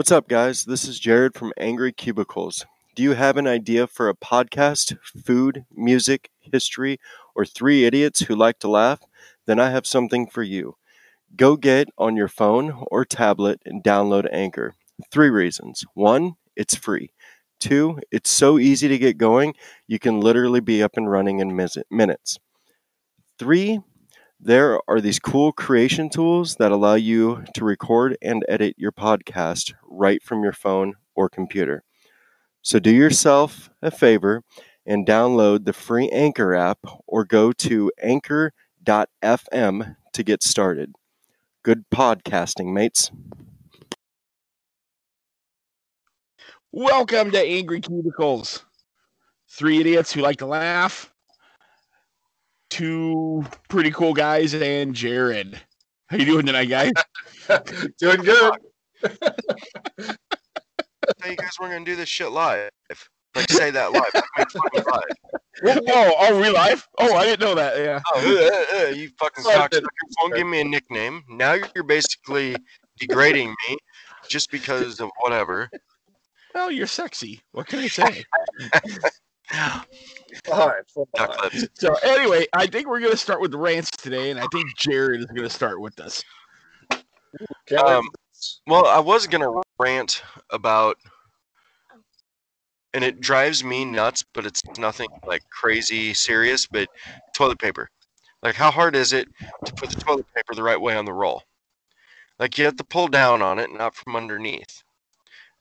What's up, guys? This is Jared from Angry Cubicles. Do you have an idea for a podcast, food, music, history, or three idiots who like to laugh? Then I have something for you. Go get on your phone or tablet and download Anchor. 3 reasons. 1, it's free. 2, it's so easy to get going, you can literally be up and running in minutes. 3, there are these cool creation tools that allow you to record and edit your podcast right from your phone or computer. So do yourself a favor and download the free Anchor app or go to anchor.fm to get started. Good podcasting, mates. Welcome to Angry Cubicles. 3 idiots who like to laugh. 2 pretty cool guys and Jared. How you doing tonight, guys? Doing good. I thought you guys were going to do this shit live. Like, say that live. Whoa, oh, real life? Oh, I didn't know that, yeah. Oh, you fucking cocksucker. You won't give me a nickname. Now you're basically degrading me just because of whatever. Well, you're sexy. What can I say? All right, so anyway, I think we're going to start with rants today, and I think Jared is going to start with us. Well, I was going to rant about, and it drives me nuts, but it's nothing like crazy serious, but toilet paper. Like, how hard is it to put the toilet paper the right way on the roll? Like, you have to pull down on it, not from underneath.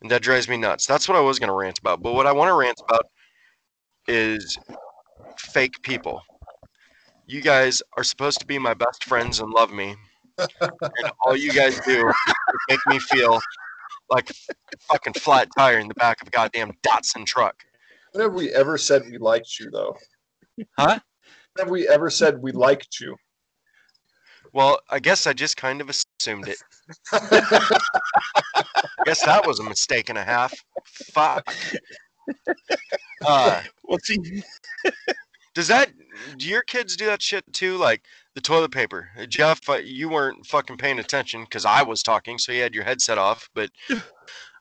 And that drives me nuts. That's what I was going to rant about. But what I want to rant about is fake people. You guys are supposed to be my best friends and love me, and all you guys do is make me feel like a fucking flat tire in the back of a goddamn Datsun truck. When have we ever said we liked you, though? Huh? When have we ever said we liked you? Well, I guess I just kind of assumed it. I guess that was a mistake and a half. Fuck. Well, see, do your kids do that shit too? Like the toilet paper. Jeff, you weren't fucking paying attention because I was talking, so you had your headset off. But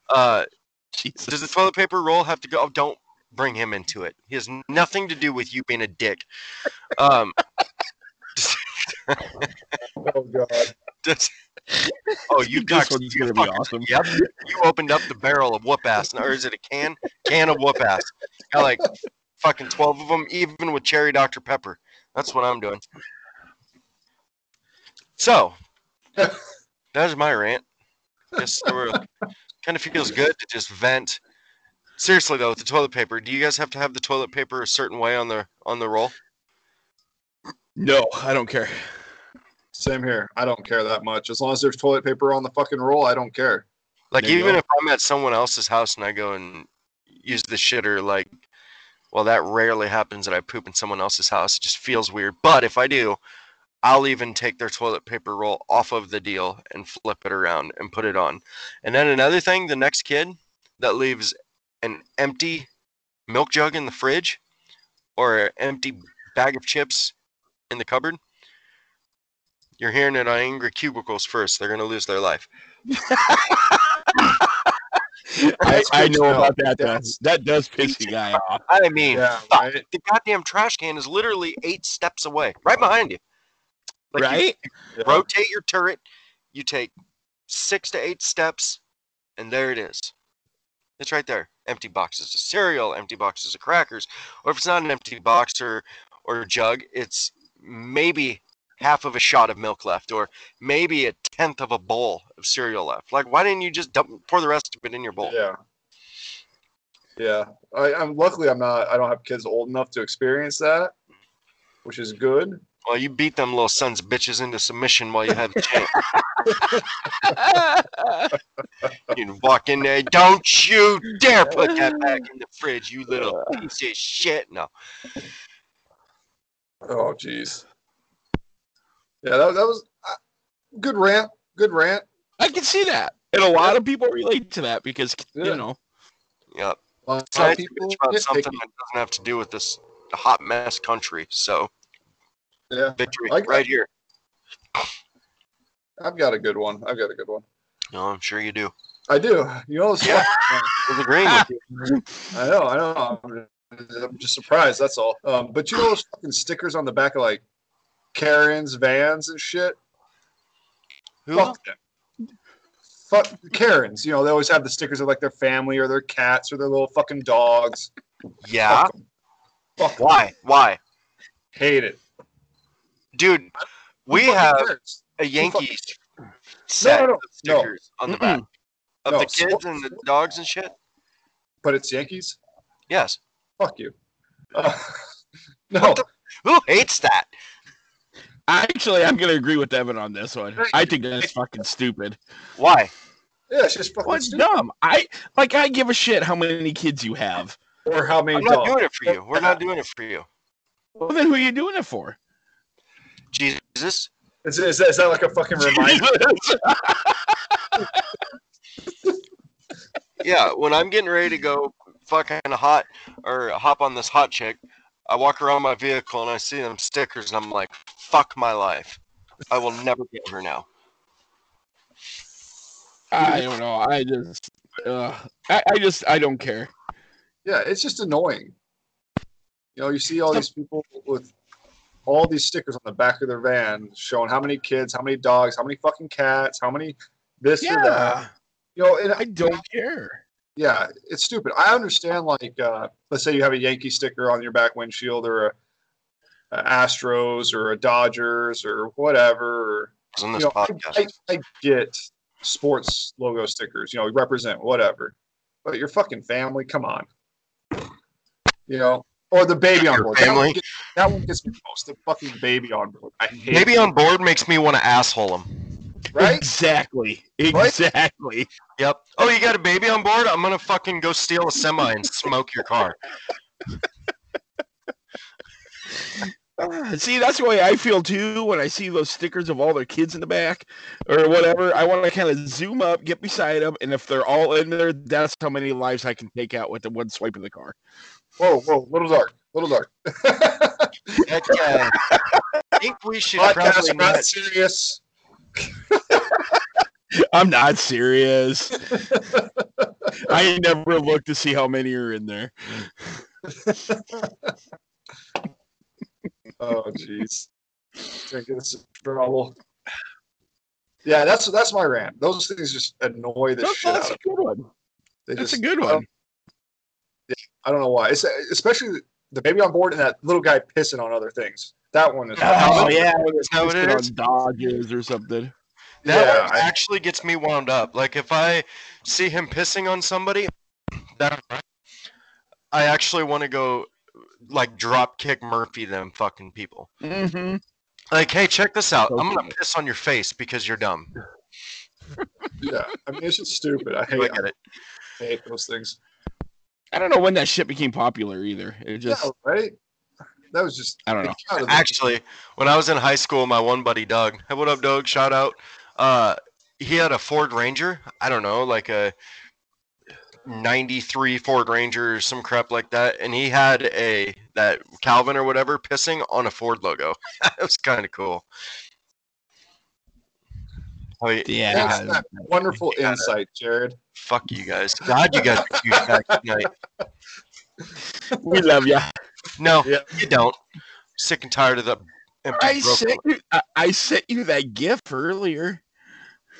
does the toilet paper roll have to go? Oh, don't bring him into it. He has nothing to do with you being a dick. Oh God. Oh, you got this gonna be awesome. Yep, you opened up the barrel of whoop ass, or is it a can? Can of whoop ass. Got like fucking 12 of them, even with cherry Dr. Pepper. That's what I'm doing. So that was my rant. Guess kind of feels good to just vent. Seriously though, with the toilet paper, do you guys have to have the toilet paper a certain way on the roll? No, I don't care. Same here. I don't care that much. As long as there's toilet paper on the fucking roll, I don't care. Like, even if I'm at someone else's house and I go and use the shitter, like, well, that rarely happens that I poop in someone else's house. It just feels weird. But if I do, I'll even take their toilet paper roll off of the deal and flip it around and put it on. And then another thing, the next kid that leaves an empty milk jug in the fridge or an empty bag of chips in the cupboard, you're hearing it on Angry Cubicles first. They're going to lose their life. I know about that. That does piss the guy off. I mean, right? The goddamn trash can is literally 8 steps away, right behind you. Like, right? You rotate your turret. You take 6 to 8 steps, and there it is. It's right there. Empty boxes of cereal, empty boxes of crackers. Or if it's not an empty box or jug, it's maybe half of a shot of milk left, or maybe 1/10 of a bowl of cereal left. Like, why didn't you just pour the rest of it in your bowl? Yeah. I'm luckily I don't have kids old enough to experience that, which is good. Well, you beat them little sons of bitches into submission while you have the chance. You can walk in there. Don't you dare put that back in the fridge, you little piece of shit. No. Oh, jeez. Yeah, that was a good rant. Good rant. I can see that. And a lot of people relate to that because, you know. Yeah. It's nice to bitch about something that doesn't have to do with this hot mess country. So, victory right here. I've got a good one. No, I'm sure you do. I do. You always was agreeing with you. I know. I'm just surprised. That's all. But you know those fucking stickers on the back of like Karens, Vans, and shit. Who? Fuck them. Fuck Karens. You know they always have the stickers of like their family or their cats or their little fucking dogs. Yeah. Fuck them. Fuck why? Them. Why? Hate it, dude. We have cares? A Yankees set of stickers on the back. Of the kids and the dogs and shit? But it's Yankees? Yes. Fuck you. No. Who hates that? Actually, I'm going to agree with Evan on this one. I think that's fucking stupid. Why? Yeah, it's just fucking stupid. It's dumb. I give a shit how many kids you have. Or how many dogs. I'm not doing it for you. We're not doing it for you. Well, then who are you doing it for? Jesus. Is that like a fucking reminder? Yeah, when I'm getting ready to go fucking hot or hop on this hot chick, I walk around my vehicle and I see them stickers and I'm like, fuck my life. I will never get her now. I don't know. I don't care. Yeah, it's just annoying. You know, you see all these people with all these stickers on the back of their van showing how many kids, how many dogs, how many fucking cats, how many this or that. You know, and I don't care. Yeah, it's stupid. I understand, like, let's say you have a Yankee sticker on your back windshield or a Astros or a Dodgers or whatever. Or, you know, I get sports logo stickers, you know, represent whatever. But your fucking family, come on. You know, or the baby on board. That one gets me most. The fucking baby on board. I hate baby on board makes me want to asshole him. Right? Exactly. Right? Yep. Oh, you got a baby on board? I'm gonna fucking go steal a semi and smoke your car. See, that's the way I feel too when I see those stickers of all their kids in the back or whatever. I want to kind of zoom up, get beside them, and if they're all in there, that's how many lives I can take out with the one swipe of the car. Whoa, little dark. I think we should probably not serious. I'm not serious. I never look to see how many are in there. Oh, jeez. Yeah, that's my rant. Those things just annoy the shit out of me. That's a good one. That's a good one. I don't know why. It's especially the baby on board and that little guy pissing on other things. That one is. Oh yeah, how it is. On Dodgers or something. That one actually gets me wound up. Like if I see him pissing on somebody, that I actually want to go like drop kick Murphy them fucking people. Mm-hmm. Like, hey, check this out. I'm gonna piss on your face because you're dumb. Yeah, I mean it's just stupid. I hate those things. I don't know when that shit became popular either. It just right. That was just... I don't know. Actually, when I was in high school, my one buddy, Doug... Hey, what up, Doug? Shout out. He had a Ford Ranger. I don't know, like a 93 Ford Ranger or some crap like that. And he had that Calvin or whatever pissing on a Ford logo. It was kind of cool. Oh, yeah. That's wonderful insight, Jared. Fuck you guys. God, you guys are huge back tonight. We love you. No, you don't. Sick and tired of the empty I sent you that gift earlier.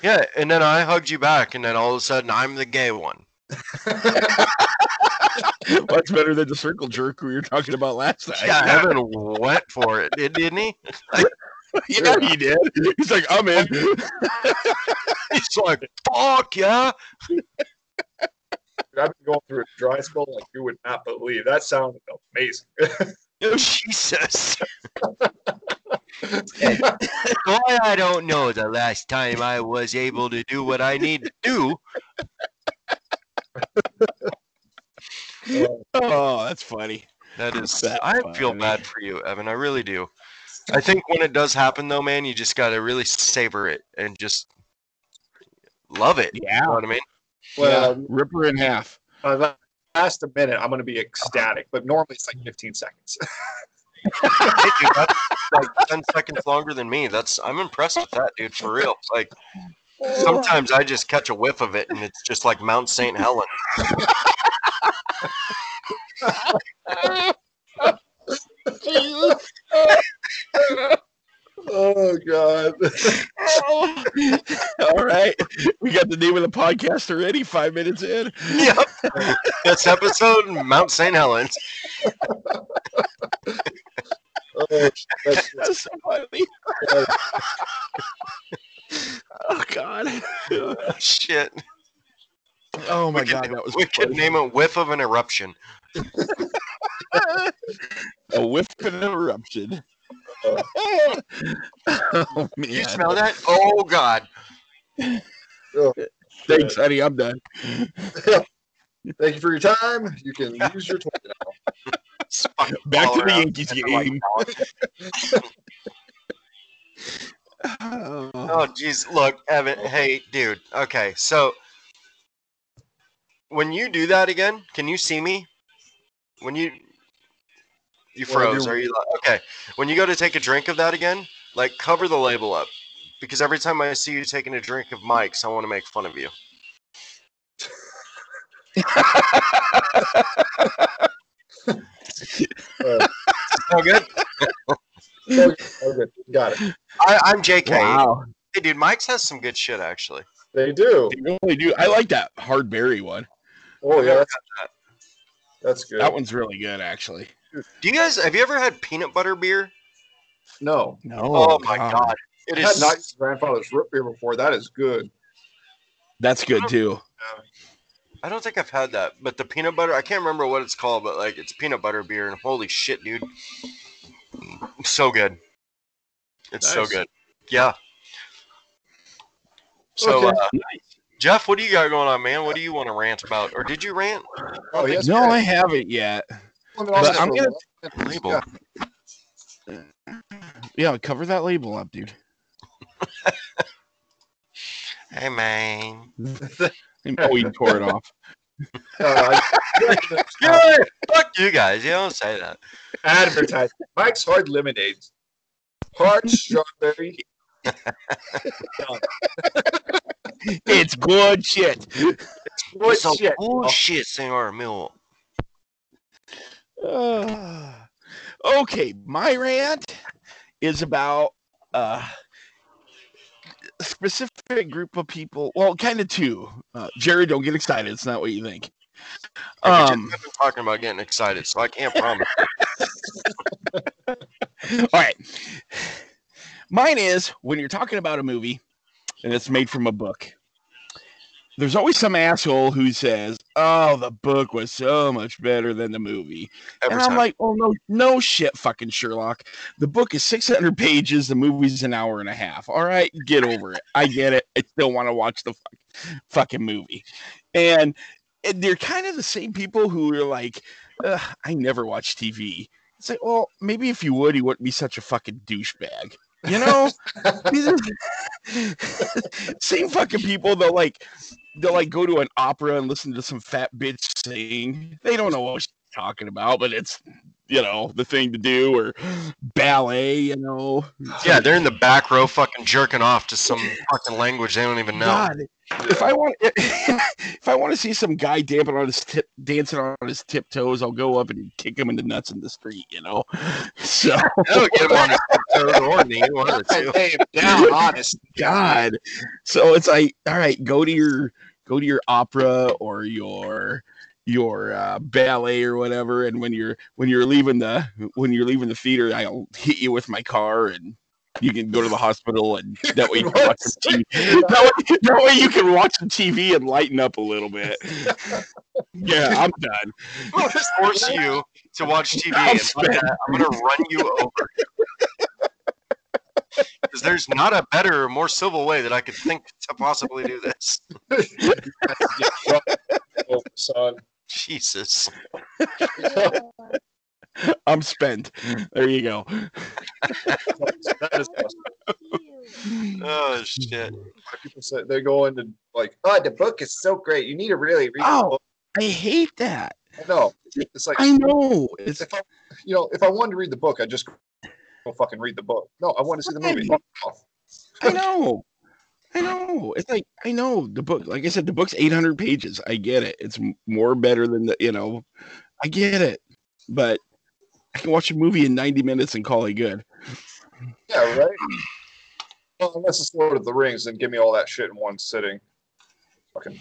Yeah, and then I hugged you back, and then all of a sudden, I'm the gay one. Much better than the circle jerk we were talking about last night. Yeah, Evan went for it, didn't he? Like, yeah, he did. He's like, I'm in. He's like, fuck, yeah. I've been going through a dry spell like you would not believe. That sounded amazing. Oh, Jesus. Boy, I don't know the last time I was able to do what I need to do. Oh, that's funny. That is that funny. I feel bad for you, Evan. I really do. I think when it does happen, though, man, you just got to really savor it and just love it. Yeah. You know what I mean? Well, yeah, rip her in half. Last a minute, I'm going to be ecstatic, but normally it's like 15 seconds. Hey, dude, that's like 10 seconds longer than me. I'm impressed with that, dude, for real. Like, Sometimes I just catch a whiff of it, and it's just like Mount St. Helens. Jesus. Oh, God. All right. We got the name of the podcast already, 5 minutes in. Yep. This episode, Mount St. Helens. Oh, that's so funny. Oh, God. Oh, shit. Oh, my God. That was we could name a whiff of an eruption. A whiff of an eruption. Oh, man. You smell that? Oh, God. Oh, thanks, honey. I'm done. Thank you for your time. You can use your toilet now. Back to the Yankees game. Oh, geez. Look, Evan. Hey, dude. Okay, so when you do that again, can you see me? When you froze. Are you okay? When you go to take a drink of that again, like, cover the label up, because every time I see you taking a drink of Mike's, I want to make fun of you. So good. Okay, got it. I'm JK. Wow. Hey, dude, Mike's has some good shit, actually. They do. They really do. I like that hard berry one. Oh, yeah. That's good. That one's really good, actually. Do you guys have you ever had peanut butter beer? No. Oh, my God. It is. I had Mike's grandfather's root beer before. That is good. That's good, too. I don't think I've had that, but the peanut butter, I can't remember what it's called, but like, it's peanut butter beer, and holy shit, dude. So good. It's nice. So good. Yeah. So, okay. Jeff, what do you got going on, man? What do you want to rant about? Or did you rant? Oh, yes, no, I haven't yet. But I'm going to label. Yeah, cover that label up, dude. Hey, man. Oh, he tore it off. Fuck you guys. You don't say that. Advertising. Mike's Hard Lemonade. Hard strawberry. It's good shit. It's good shit. Bullshit, Senor Mill. Okay, my rant is about a specific group of people. Well, kind of two. Jared, don't get excited. It's not what you think. I've been talking about getting excited, so I can't promise. All right. Mine is, when you're talking about a movie and it's made from a book, there's always some asshole who says, oh, the book was so much better than the movie. Every time. I'm like, oh, no shit, fucking Sherlock. The book is 600 pages. The movie's an hour and a half. All right, get over it. I get it. I still want to watch the fucking movie. And they're kind of the same people who are like, I never watch TV. It's like, well, maybe if you would, you wouldn't be such a fucking douchebag. You know, these are same fucking people that like they'll like go to an opera and listen to some fat bitch sing. They don't know what she's talking about, but it's, you know, the thing to do, or ballet, you know. Yeah, they're in the back row fucking jerking off to some fucking language they don't even know. God, if I want to see some guy dancing on his tiptoes, I'll go up and kick him in the nuts in the street, you know. So that'll get him on his tiptoes or the down, honest God. So it's like, all right, go to your opera or your ballet or whatever, and when you're leaving the theater, I'll hit you with my car and you can go to the hospital, and that way you can watch some TV. That way you can watch some TV and lighten up a little bit. Yeah, I'm done. I'll just force you to watch TV. I'm going to run you over. Because there's not a better or more civil way that I could think to possibly do this. Oh, son. Jesus. I'm spent. There you go. Oh, shit. People say they're going to like, oh, the book is so great. You need to really read the book. I hate that. No, it's like, I know. It's, if I wanted to read the book, I'd just go fucking read the book. No, I want to see the movie. I know. I know. It's like, I know the book, like I said, the book's 800 pages. I get it. It's more better than the, you know, I get it. But I can watch a movie in 90 minutes and call it good. Yeah, right? Well, unless it's Lord of the Rings, then give me all that shit in one sitting. Fucking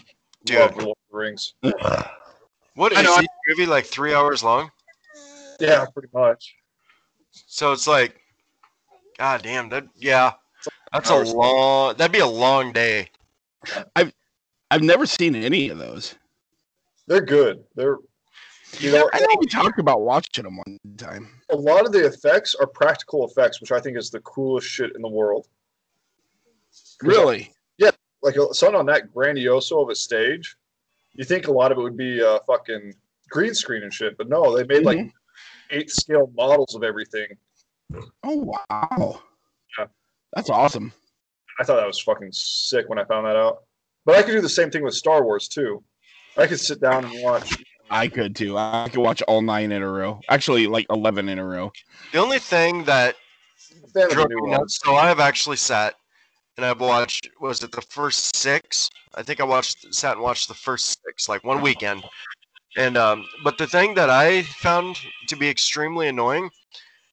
love Lord of the Rings. What is this movie, like 3 hours long? Yeah, pretty much. So it's like, God damn, that, yeah. That's a long, that'd be a long day. I've never seen any of those. They're good. They're, you know, I know we talked about watching them one time. A lot of the effects are practical effects, which I think is the coolest shit in the world. Really? Yeah. Like something on that grandioso of a stage, you think a lot of it would be fucking green screen and shit, but no, they made like 8th scale models of everything. Oh, wow. That's awesome. I thought that was fucking sick when I found that out. But I could do the same thing with Star Wars, too. I could sit down and watch. I could, too. I could watch all 9 in a row. Actually, like 11 in a row. The only thing that... So I have actually sat and I've watched, was it the first 6? I think I sat and watched the first 6, like one weekend. And but the thing that I found to be extremely annoying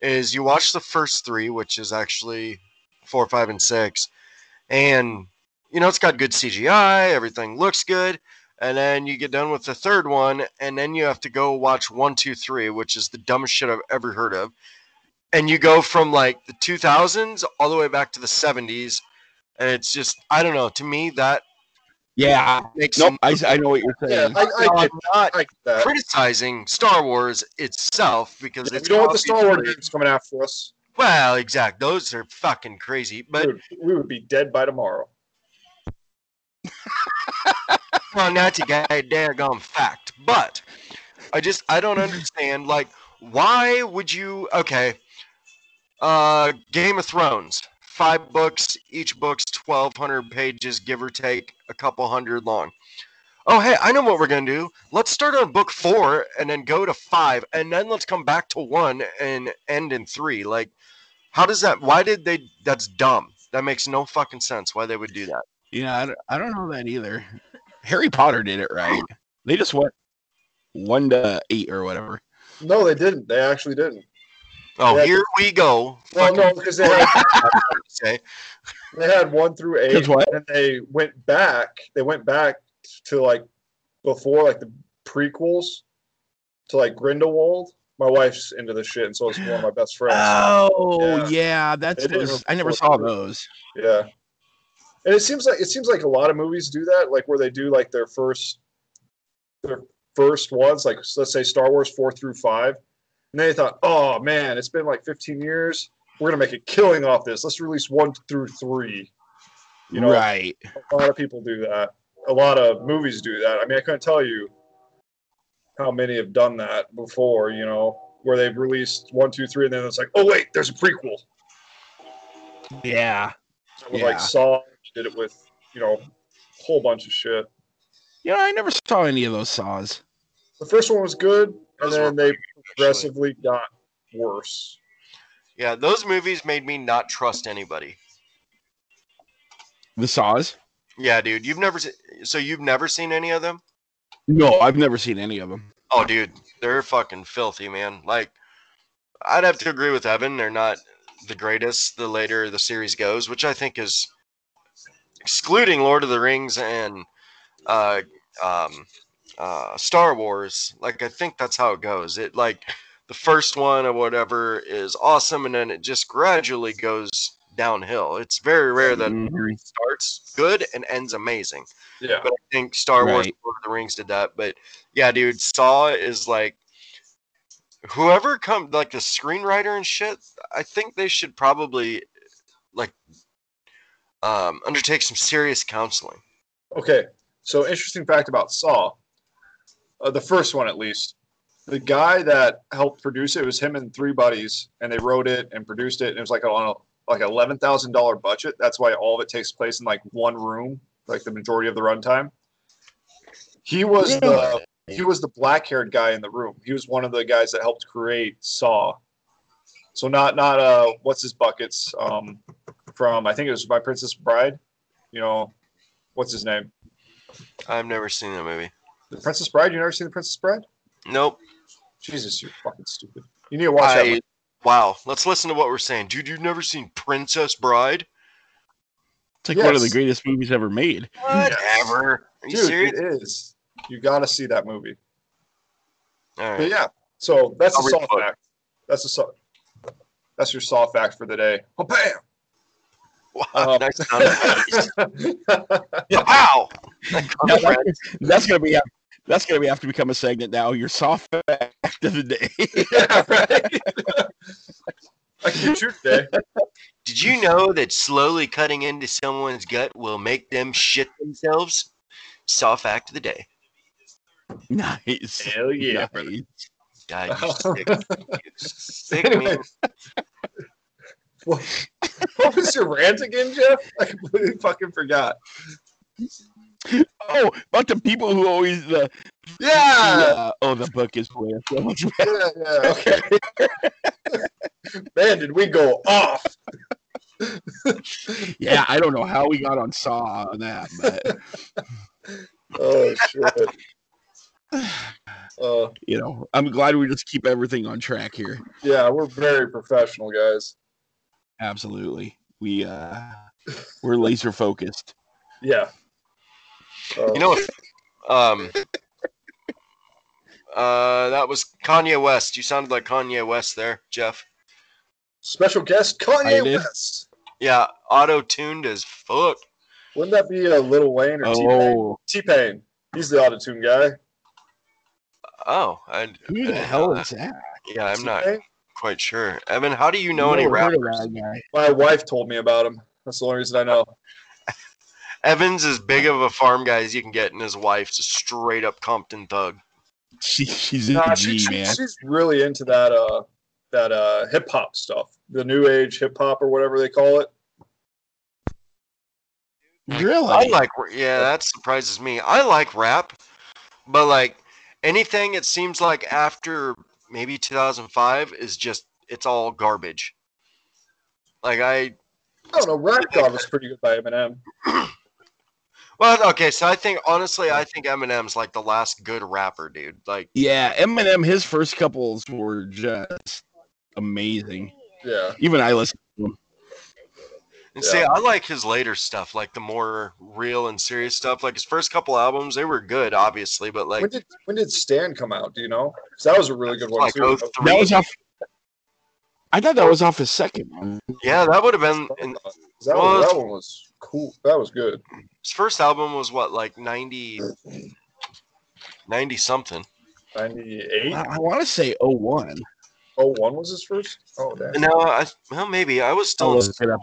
is you watch the first 3, which is actually... 4, 5, and 6, and you know it's got good CGI, everything looks good, and then you get done with the third one, and then you have to go watch 1, 2, 3, which is the dumbest shit I've ever heard of, and you go from like the 2000s all the way back to the 70s, and it's just I don't know. To me, that makes I know what you're saying. Yeah, I'm not criticizing Star Wars itself because it's you know what the Star Wars is coming after us. Well, exactly. Those are fucking crazy. But we would be dead by tomorrow. Well, that's a daggone fact. But I don't understand. Like, why would you? Okay, Game of Thrones, 5 books. Each book's 1,200 pages, give or take a couple hundred long. Oh, hey, I know what we're going to do. Let's start on book 4 and then go to 5, and then let's come back to 1 and end in 3. Like, how does that – why did they – that's dumb. That makes no fucking sense why they would do that. Yeah, I don't know that either. Harry Potter did it right. They just went 1 to 8 or whatever. No, they didn't. They actually didn't. Oh, here we go. Well, no, because they had 1 through 8, and then they went back. They went back to like before like the prequels to like Grindelwald. My wife's into this shit, and so is one of my best friends. Oh yeah that's I never saw those. Yeah, and it seems like a lot of movies do that, like where they do like their first ones, like let's say Star Wars 4 through 5, and they thought, oh man, it's been like 15 years, we're gonna make a killing off this, let's release 1 through 3. You know, right? A lot of people do that. A lot of movies do that. I mean, I couldn't tell you how many have done that before, you know, where they've released 1, 2, 3, and then it's like, oh, wait, there's a prequel. Yeah. Like Saw did it with, you know, a whole bunch of shit. Yeah, I never saw any of those Saws. The first one was good, and then they progressively got worse. Yeah, those movies made me not trust anybody. The Saws? Yeah, dude, you've never seen any of them? No, I've never seen any of them. Oh, dude, they're fucking filthy, man. Like, I'd have to agree with Evan. They're not the greatest the later the series goes, which I think is excluding Lord of the Rings and Star Wars. Like, I think that's how it goes. It like the first one or whatever is awesome, and then it just gradually goes downhill. It's very rare that it starts good and ends amazing. Yeah, but I think Star Wars and Lord of the Rings did that. But yeah, dude, Saw is like whoever comes, like the screenwriter and shit. I think they should probably like undertake some serious counseling. Okay, so interesting fact about Saw, the first one at least. The guy that helped produce it was him and 3 buddies, and they wrote it and produced it, and it was like on a like $11,000 budget. That's why all of it takes place in like one room, like the majority of the runtime. He was the black-haired guy in the room. He was one of the guys that helped create Saw. So not what's his buckets from I think it was by Princess Bride. you know, what's his name? I've never seen that movie. The Princess Bride? You never seen The Princess Bride? Nope. Jesus, you're fucking stupid. You need to watch that movie. Wow. Let's listen to what we're saying. Dude, you've never seen Princess Bride? It's like one of the greatest movies ever made. Whatever. Are you serious? It is. You got to see that movie. All right. But yeah. So that's a Saw fact. That's your Saw fact for the day. Oh, bam! Wow. Nice. Wow. That's gonna be have to become a segment now. Your Saw fact of the day. Yeah, right. Like your truth day. Did you know that slowly cutting into someone's gut will make them shit themselves? Saw fact of the day. Nice. Hell yeah. Nice. God, you sick. You sick man. What was your rant again, Jeff? I completely fucking forgot. Oh, about the people who always the book is playing so much better. Yeah, okay. Man, did we go off? Yeah, I don't know how we got on Saw on that, but oh shit. You know, I'm glad we just keep everything on track here. Yeah, we're very professional guys. Absolutely. We're laser focused. Yeah. You know, that was Kanye West. You sounded like Kanye West there, Jeff. Special guest Kanye West. Yeah, auto-tuned as fuck. Wouldn't that be a Lil Wayne or T-Pain? T-Pain. He's the auto-tune guy. Oh, who the hell is that? Yeah, I'm not quite sure. Evan, how do you know any rappers? My wife told me about him. That's the only reason I know. Evan's as big of a farm guy as you can get, and his wife's a straight up Compton thug. She's into man. She's really into that hip hop stuff, the new age hip hop or whatever they call it. Really? That surprises me. I like rap, but like anything, it seems like after maybe 2005 is just it's all garbage. Like I don't know, rap god was pretty good by Eminem. Well, okay, so I think Eminem's like the last good rapper, dude. Like, yeah, Eminem, his first couples were just amazing. Yeah, even I listened to him. And see, I like his later stuff, like the more real and serious stuff. Like his first couple albums, they were good, obviously, but like when did Stan come out? Do you know? Because that was a really good one like too. 03. That was off. I thought that was off his second one. Yeah, that would have been. That one was cool. That was good. His first album was what, like 90 something? 98? I want to say 01. 01 was his first? Oh, damn. No, maybe. I was still in school.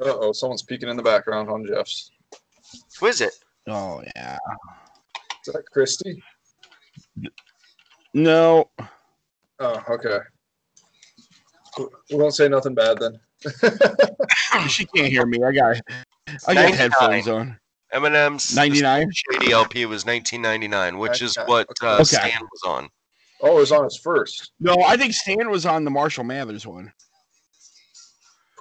Uh-oh, someone's peeking in the background on Jeff's. Who is it? Oh, yeah. Is that Christy? No. Oh, okay. We won't say nothing bad then. She can't hear me. I got headphones on. Eminem's 99 Shady LP was 1999, which is what Stan was on. Oh, it was on his first. No, I think Stan was on the Marshall Mathers one.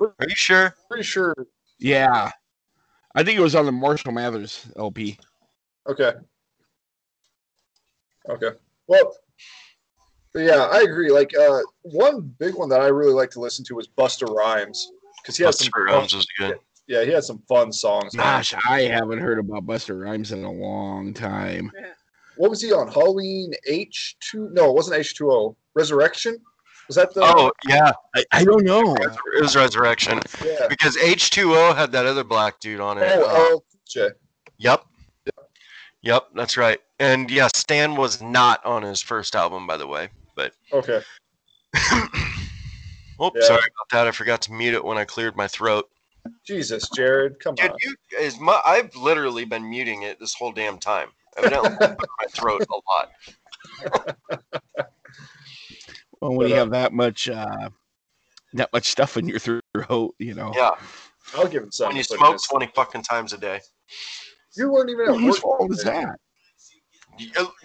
Are you sure? Pretty sure. Yeah, I think it was on the Marshall Mathers LP. Okay. Okay. Well. Yeah, I agree. Like, one big one that I really like to listen to is Busta Rhymes because he has some. Busta Rhymes is good. Yeah, he has some fun songs. Gosh, I haven't heard about Busta Rhymes in a long time. What was he on? Halloween H2? No, it wasn't H2O. Resurrection? Was that the? Oh yeah, I don't know. It was Resurrection because H2O had that other black dude on it. Oh, Yep, that's right. And yeah, Stan was not on his first album, by the way. But okay. Sorry about that. I forgot to mute it when I cleared my throat. Jesus, Jared, come on. I've literally been muting it this whole damn time. Evidently, my throat a lot. Well, when you have that much stuff in your throat, you know. Yeah, I'll give it some. When you smoke 20 fucking times a day, you weren't even at work. What was that?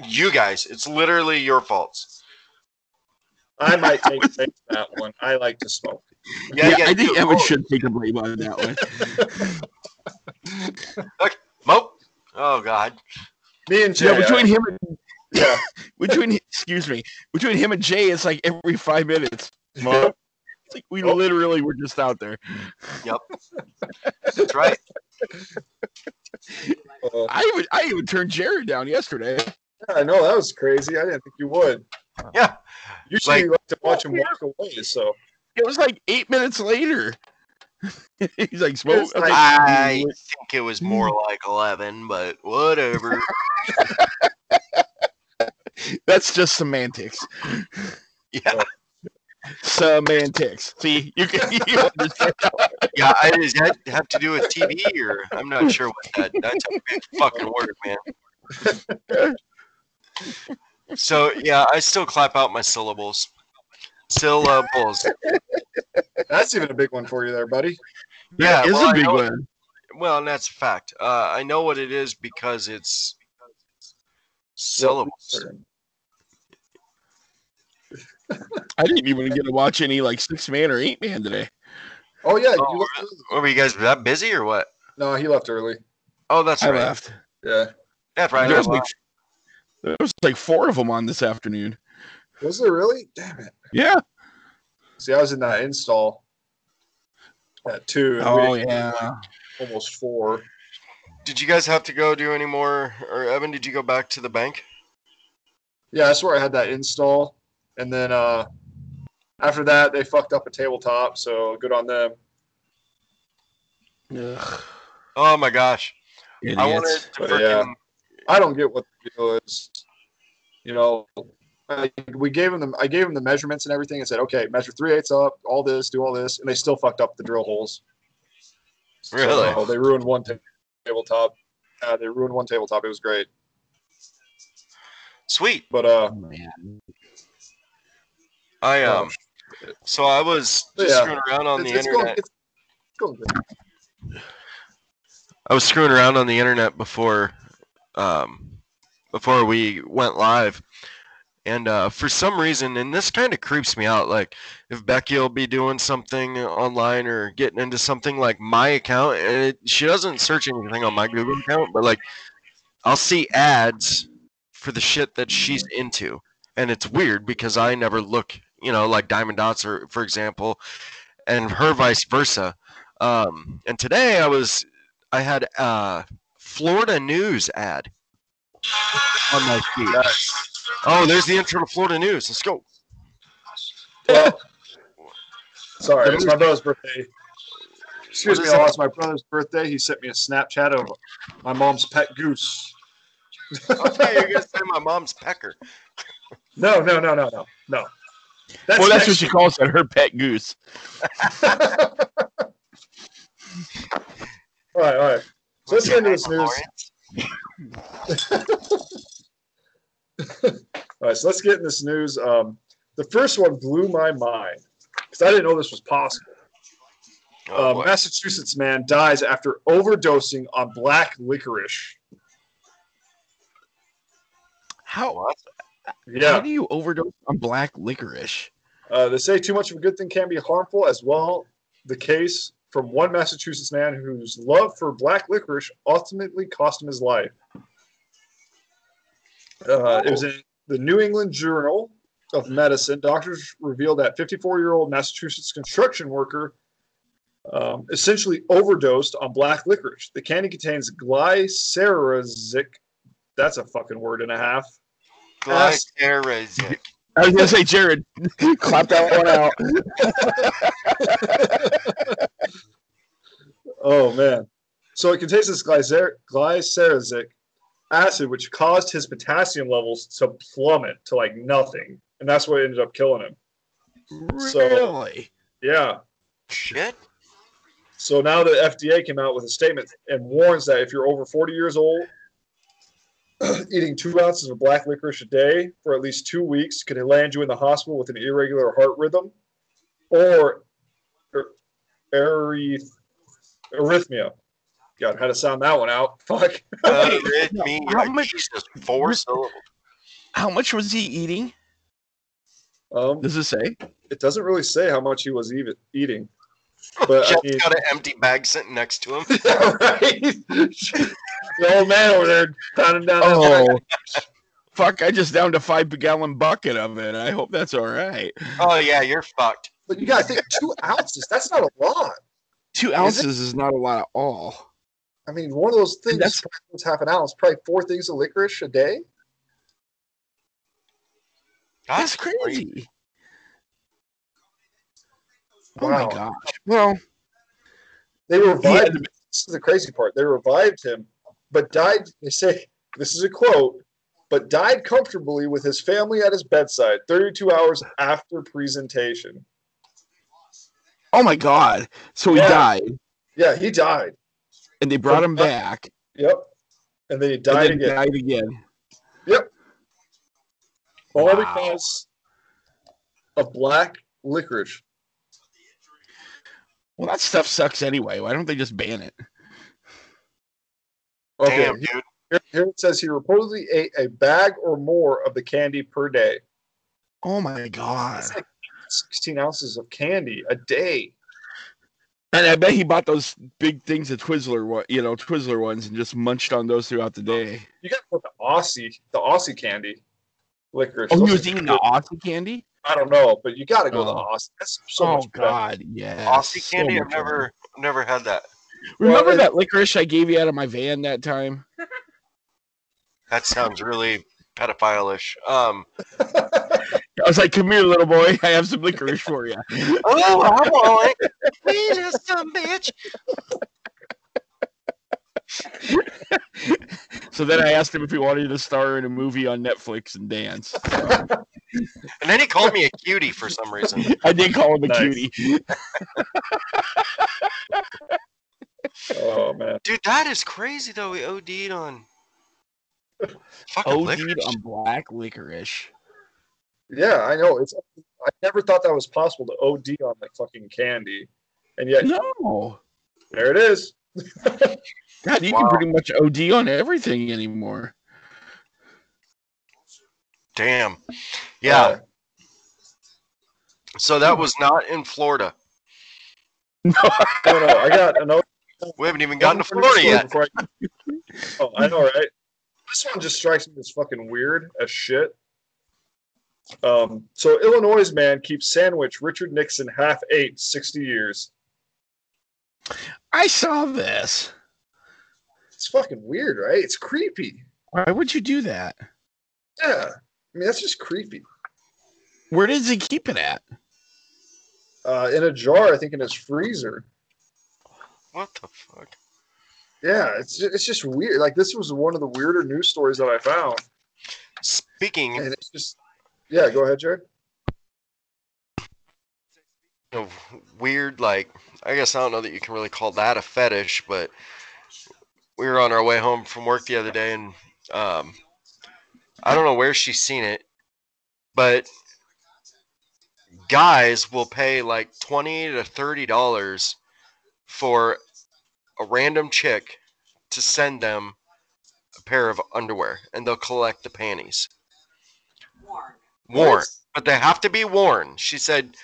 You guys, it's literally your fault. I might take that one. I like to smoke. Yeah, I think Evan should take a blame on that one. Okay. Mope. Oh God. Me and Jay. Yeah, between him and between him and Jay, it's like every 5 minutes. Mope. It's like we literally were just out there. Yep. That's right. I even turned Jared down yesterday. Yeah, I know, that was crazy. I didn't think you would. Yeah. Usually you like to watch him walk away, so it was like 8 minutes later. He's like, smoke. I think it was more like 11, but whatever. That's just semantics. Yeah. Semantics. See, you can. You understand. Yeah, does that have to do with TV, or I'm not sure what that. That's a big fucking word, man. So yeah, I still clap out my syllables. Syllables. That's even a big one for you, there, buddy. Yeah, it's a big one. Well, and that's a fact. I know what it is because it's syllables. I didn't even get to watch any like 6-man or 8-man today. Oh yeah, were you guys that busy or what? No, he left early. Oh, that's right. I left. Yeah, that's right. There was like 4 of them on this afternoon. Was there really? Damn it. Yeah. See, I was in that install at 2. Oh yeah, like almost 4. Did you guys have to go do any more? Or Evan, did you go back to the bank? Yeah, that's where I had that install. And then after that, they fucked up a tabletop, so good on them. Ugh. Oh, my gosh. Idiots. I don't get what the deal is. You know, I gave them the measurements and everything and said, okay, measure 3/8 up, all this, do all this, and they still fucked up the drill holes. Really? So they ruined one tabletop. Yeah, they ruined one tabletop. It was great. Sweet. But, man. So I was just screwing around on the internet. I was screwing around on the internet before we went live, and for some reason, and this kind of creeps me out. Like if Becky'll be doing something online or getting into something like my account, and she doesn't search anything on my Google account, but like I'll see ads for the shit that she's into, and it's weird because I never look. You know, like Diamond Dots, or for example, and her vice versa. And today I had a Florida news ad on my feed. Nice. Oh, there's the intro to Florida news. Let's go. Well, sorry, it's my brother's birthday. Excuse me, I lost my brother's birthday. He sent me a Snapchat of my mom's pet goose. Okay, you're gonna say my mom's pecker. No. That's what she calls it, her pet goose. All right. So let's get into this news. All right, so let's get in this news. The first one blew my mind because I didn't know this was possible. Massachusetts man dies after overdosing on black licorice. How do you overdose on black licorice? They say too much of a good thing can be harmful as well. The case from one Massachusetts man whose love for black licorice ultimately cost him his life. It was in the New England Journal of Medicine. Doctors revealed that 54-year-old Massachusetts construction worker essentially overdosed on black licorice. The candy contains glycyrrhizic. That's a fucking word and a half. Glycyrrhizic. I was gonna say, Jared, clap that one out. Oh man! So it contains this glycyrrhizic acid, which caused his potassium levels to plummet to like nothing, and that's what ended up killing him. Really? So, yeah. Shit. So now the FDA came out with a statement and warns that if you're over 40 years old, eating 2 ounces of black licorice a day for at least 2 weeks could land you in the hospital with an irregular heart rhythm or arrhythmia. God, how to sound that one out? Fuck. How much was he eating? Does it say? it doesn't really say how much he was eating. But Jeff's got an empty bag sitting next to him. Right? The old man over there pounding down. Oh, fuck! I just downed a 5-gallon bucket of it. I hope that's all right. Oh yeah, you're fucked. But you gotta think, 2 ounces. That's not a lot. 2 ounces is not a lot at all. I mean, one of those things that's half an ounce. Probably 4 things of licorice a day. That's crazy. Wow. Oh my gosh! Well, they revived him. This is the crazy part. They revived him, but died. They say this is a quote, but died comfortably with his family at his bedside, 32 hours after presentation. Oh my God! So he died. Yeah, he died. And they brought him back. Yep. And then he died again. Yep. All because of black licorice. Well, that stuff sucks anyway. Why don't they just ban it? Okay, damn, dude. Here it says he reportedly ate a bag or more of the candy per day. Oh, my God. That's like 16 ounces of candy a day. And I bet he bought those big things of Twizzler, you know, Twizzler ones and just munched on those throughout the day. You got to put the Aussie candy. Licorice. Oh, he was eating the Aussie candy? I don't know, but you got to go to the Aussie. That's so much better. Yeah. Aussie candy? So I've never had that. Remember that licorice I gave you out of my van that time? That sounds really pedophile-ish. I was like, come here, little boy. I have some licorice for you. Oh, I'm all right. Please, you some bitch. So then I asked him if he wanted to star in a movie on Netflix and dance. And then he called me a cutie for some reason. I did call him a cutie. Oh, man. Dude, that is crazy, though. We OD'd on... on black licorice. Yeah, I know. I never thought that was possible to OD on like fucking candy. And yet... No! There it is. God, you can pretty much OD on everything anymore. Damn. Yeah. So that was not in Florida. No, no, I got another. We haven't even gotten to Florida yet. Oh, I know, right? This one just strikes me as fucking weird as shit. So Illinois man keeps sandwich Richard Nixon half ate 60 years. I saw this. It's fucking weird, right? It's creepy. Why would you do that? Yeah. I mean, that's just creepy. Where does he keep it at? In a jar, I think, in his freezer. What the fuck? Yeah, it's just weird. Like, this was one of the weirder news stories that I found. Speaking of... Yeah, go ahead, Jared. You know, weird, like... I guess I don't know that you can really call that a fetish, but we were on our way home from work the other day, and I don't know where she's seen it, but guys will pay like $20 to $30 for a random chick to send them a pair of underwear, and they'll collect the panties. Worn. But they have to be worn. She said...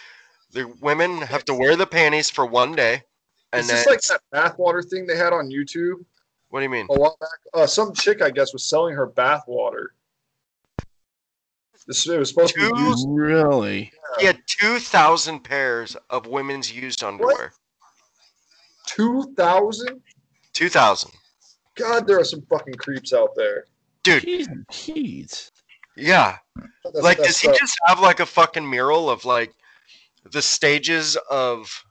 The women have to wear the panties for 1 day. And is this then, like that bathwater thing they had on YouTube? What do you mean? A while back. Some chick, I guess, was selling her bathwater. It was supposed to be used. Really? Yeah. He had 2,000 pairs of women's used underwear. 2,000? 2,000. God, there are some fucking creeps out there. Dude. Jeez. Yeah. Does he just have like a fucking mural of like, the stages of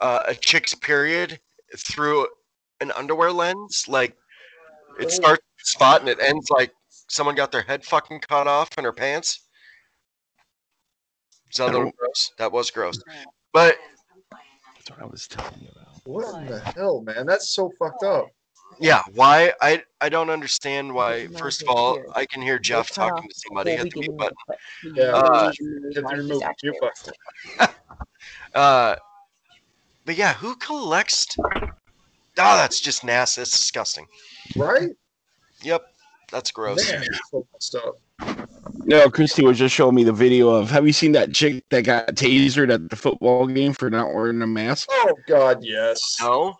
a chick's period through an underwear lens? Like, it starts with a spot and it ends like someone got their head fucking cut off in her pants. Is that a little gross? That was gross. But... That's what I was telling you about. What in the hell, man? That's so fucked up. Yeah, why? I don't understand why. First of all, I can hear Jeff talking to somebody at the mute button. Yeah, but yeah, who collects? That's just nasty. It's disgusting. Right? Yep, that's gross. Man, that's so messed up. No, Christy was just showing me the video of, have you seen that chick that got tasered at the football game for not wearing a mask? Oh, God, yes. No?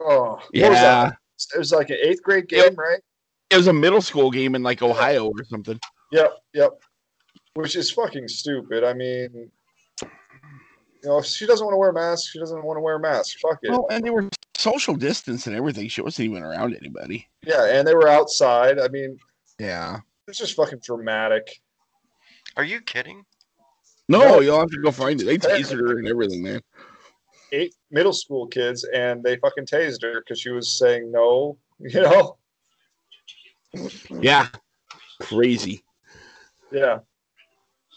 Oh, yeah. It was like an 8th grade game, yep. Right? It was a middle school game in, like, Ohio or something. Yep, yep. Which is fucking stupid. I mean, you know, if she doesn't want to wear a mask, she doesn't want to wear a mask. Fuck it. Well, and they were social distance and everything. She wasn't even around anybody. Yeah, and they were outside. I mean. Yeah. It's just fucking dramatic. Are you kidding? No, you'll have to go find it. They tased her and everything, man. 8 middle school kids, and they fucking tased her because she was saying no, you know? Yeah. Crazy. Yeah.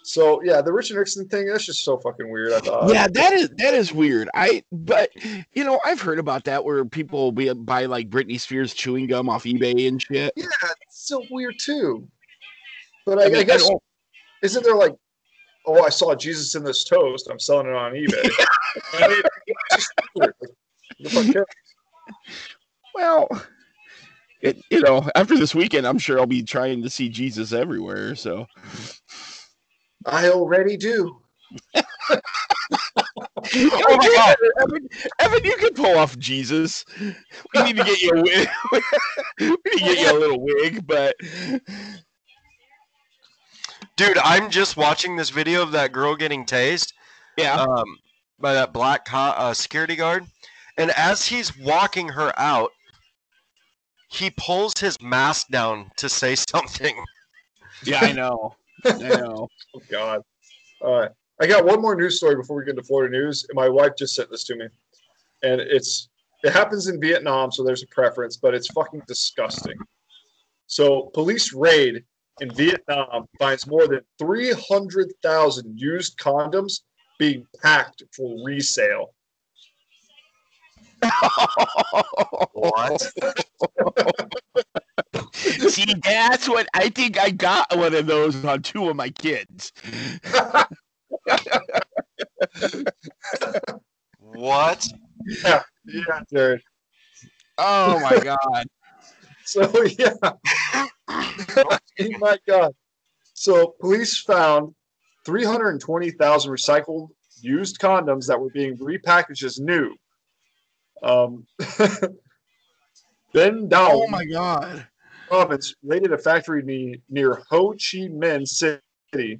So, yeah, the Richard Nixon thing, that's just so fucking weird, I thought. Yeah, that is weird. But, you know, I've heard about that where people buy, like, Britney Spears chewing gum off eBay and shit. Yeah, it's so weird, too. But I guess, isn't there, like, oh, I saw Jesus in this toast, I'm selling it on eBay. I mean, it's just weird. Like, well, you know, after this weekend, I'm sure I'll be trying to see Jesus everywhere, so... I already do. Oh my God. Evan, you can pull off Jesus. We need to get you a wig. We need to get you a little wig, but... Dude, I'm just watching this video of that girl getting tased. Yeah. By that black security guard. And as he's walking her out, he pulls his mask down to say something. Yeah, I know. Oh, God. All right. I got one more news story before we get into Florida news. My wife just sent this to me. And it happens in Vietnam, so there's a preference, but it's fucking disgusting. So police raid in Vietnam finds more than 300,000 used condoms being packed for resale. What? See, that's what I think. I got one of those on 2 of my kids. What? Yeah, Jared. Oh my God. So yeah. Oh my God. So police found 320,000 recycled used condoms that were being repackaged as new. Ben Dow. Oh my God. Province raided a factory near Ho Chi Minh City,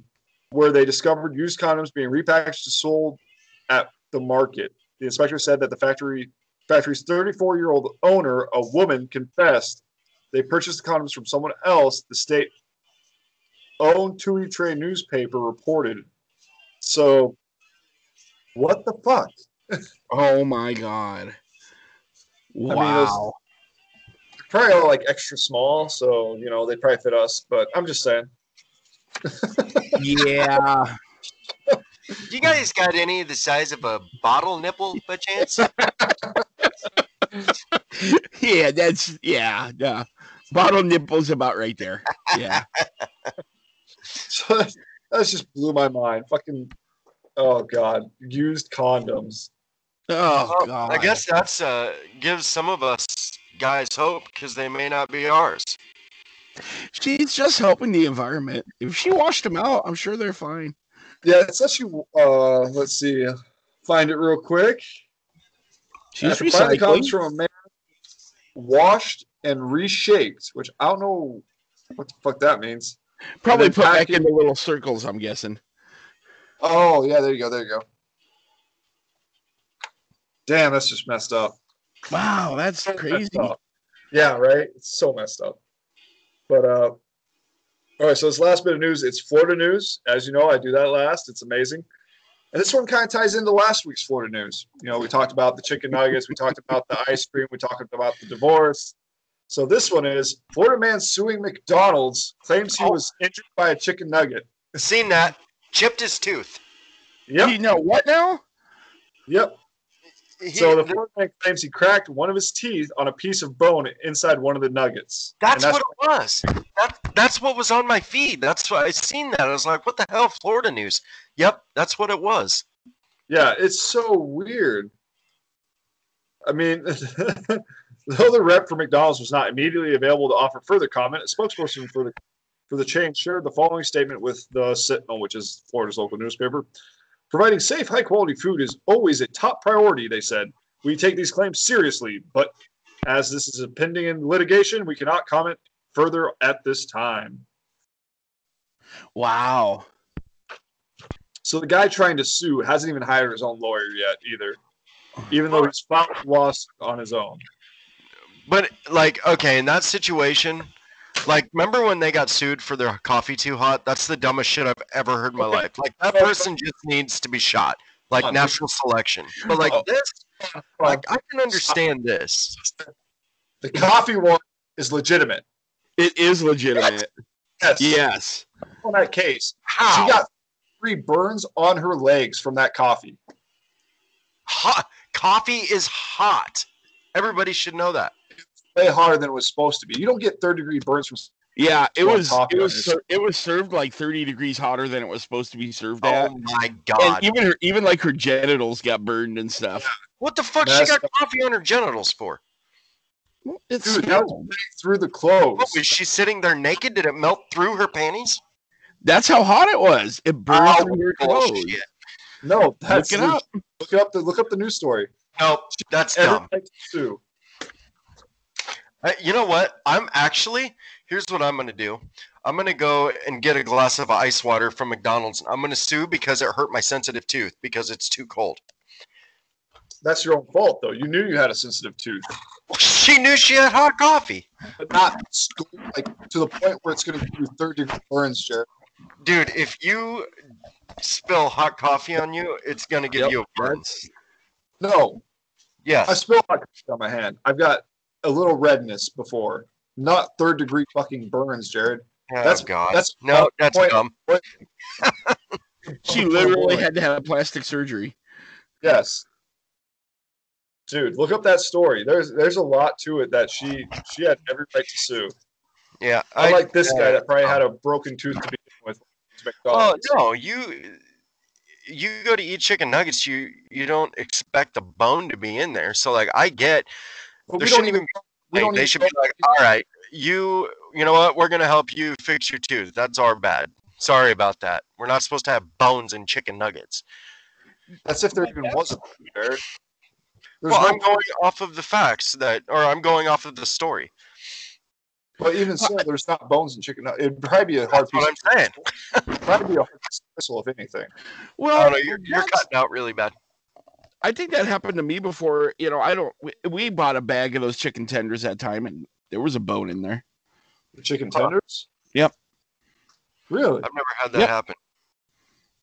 where they discovered used condoms being repackaged and sold at the market. The inspector said that the factory's 34-year-old owner, a woman, confessed they purchased the condoms from someone else. The state-owned Tui Tre newspaper reported. So, what the fuck? Oh my God! Wow. I mean, probably all like extra small, so you know they probably fit us. But I'm just saying. Yeah. You guys got any the size of a bottle nipple by chance? Yeah, that's yeah. Bottle nipple's about right there. Yeah. So that just blew my mind. Fucking oh God, used condoms. Oh God. I guess that's gives some of us guys hope because they may not be ours. She's just helping the environment. If she washed them out, I'm sure they're fine. Yeah, it's actually let's see, find it real quick. She's recycling. Comes from a man washed and reshaped, which I don't know what the fuck that means. Probably put back in the little circles, I'm guessing. Oh yeah, there you go. Damn, that's just messed up. Wow, that's crazy. Yeah, right? It's so messed up. But, all right, so this last bit of news, it's Florida news. As you know, I do that last. It's amazing. And this one kind of ties into last week's Florida news. You know, we talked about the chicken nuggets. We talked about the ice cream. We talked about the divorce. So this one is Florida man suing McDonald's, claims he was injured by a chicken nugget. Seen that. Chipped his tooth. Yep. You know what now? Yep. So the Florida man claims he cracked one of his teeth on a piece of bone inside one of the nuggets. That's what it was. That's what was on my feed. That's why I seen that. I was like, what the hell, Florida news? Yep, that's what it was. Yeah, it's so weird. I mean, though the rep for McDonald's was not immediately available to offer further comment, a spokesperson for the for the change, shared the following statement with the Sentinel, which is Florida's local newspaper. Providing safe, high-quality food is always a top priority, they said. We take these claims seriously, but as this is pending in litigation, we cannot comment further at this time. Wow. So the guy trying to sue hasn't even hired his own lawyer yet either, even though he's filed lost on his own. But, like, okay, in that situation, like, remember when they got sued for their coffee too hot? That's the dumbest shit I've ever heard in my life. Like, that person just needs to be shot. Like, natural selection. But, like, this, like, I can understand this. The coffee one is legitimate. It is legitimate. Yes. Yes. On that case, how? She got 3 burns on her legs from that coffee. Hot. Coffee is hot. Everybody should know that. Way hotter than it was supposed to be. You don't get third-degree burns from. Yeah, it was served like 30 degrees hotter than it was supposed to be served at. Oh my god! And even like her genitals got burned and stuff. What the fuck? She got coffee on her genitals for? Well, it's through the clothes. What, was she sitting there naked? Did it melt through her panties? That's how hot it was. It burned through her clothes. Shit. No, that's look up the news story. No, that's dumb. You know what? Here's what I'm going to do. I'm going to go and get a glass of ice water from McDonald's. I'm going to sue because it hurt my sensitive tooth because it's too cold. That's your own fault, though. You knew you had a sensitive tooth. She knew she had hot coffee. But not like to the point where it's going to do third-degree burns, Jared. Dude, if you spill hot coffee on you, it's going to give you a burn. No. Yes. I spilled hot coffee on my hand. I've got a little redness before. Not third-degree fucking burns, Jared. Oh, God. That's dumb. She literally had to have plastic surgery. Yes. Dude, look up that story. There's a lot to it that she had every right to sue. Yeah. I like this guy that probably had a broken tooth to begin with. Oh, no. You go to eat chicken nuggets, you don't expect a bone to be in there. So, like, I get... Well, there shouldn't even... They should be like, all right, you know what? We're going to help you fix your tooth. That's our bad. Sorry about that. We're not supposed to have bones and chicken nuggets. That's if there even wasn't. Well, I'm going off of the facts I'm going off of the story. But even so, there's not bones and chicken nuggets. It'd probably be a hard piece. That's what I'm saying. It'd probably be a hard whistle, if anything. Well, I don't know, you're cutting out really bad. I think that happened to me before. You know, we bought a bag of those chicken tenders that time, and there was a bone in there. The chicken tenders? Yep. Really? I've never had that happen.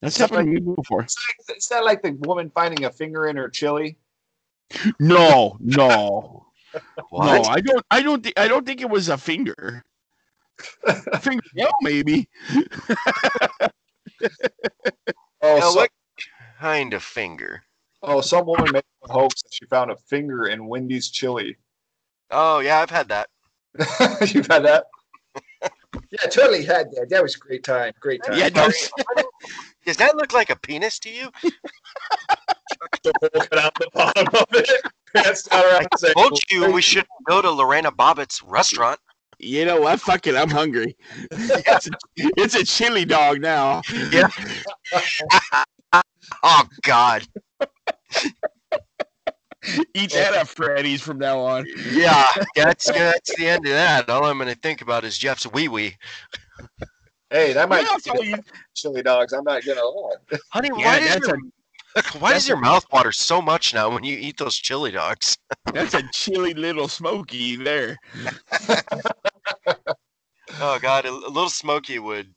That's happened to me before. Is that like the woman finding a finger in her chili? No. What? No, I don't think it was a finger. A fingernail, maybe. What kind of finger? Oh, some woman made a hoax that she found a finger in Wendy's chili. Oh, yeah, I've had that. You've had that? Yeah, totally had that. That was a great time. Great time. Yeah, does that look like a penis to you? The hole cut out the bottom of it. I told you we shouldn't go to Lorena Bobbitt's restaurant. You know what? Fuck it. I'm hungry. It's a chili dog now. Yeah. Oh, God. Eat that up, Freddy's, from now on. Yeah, that's the end of that. All I'm going to think about is Jeff's wee-wee. Hey, that might be chili dogs. I'm not going to lie. Honey, why does your mouth water so much now when you eat those chili dogs? That's a chili little smoky there. Oh, God, a little smoky would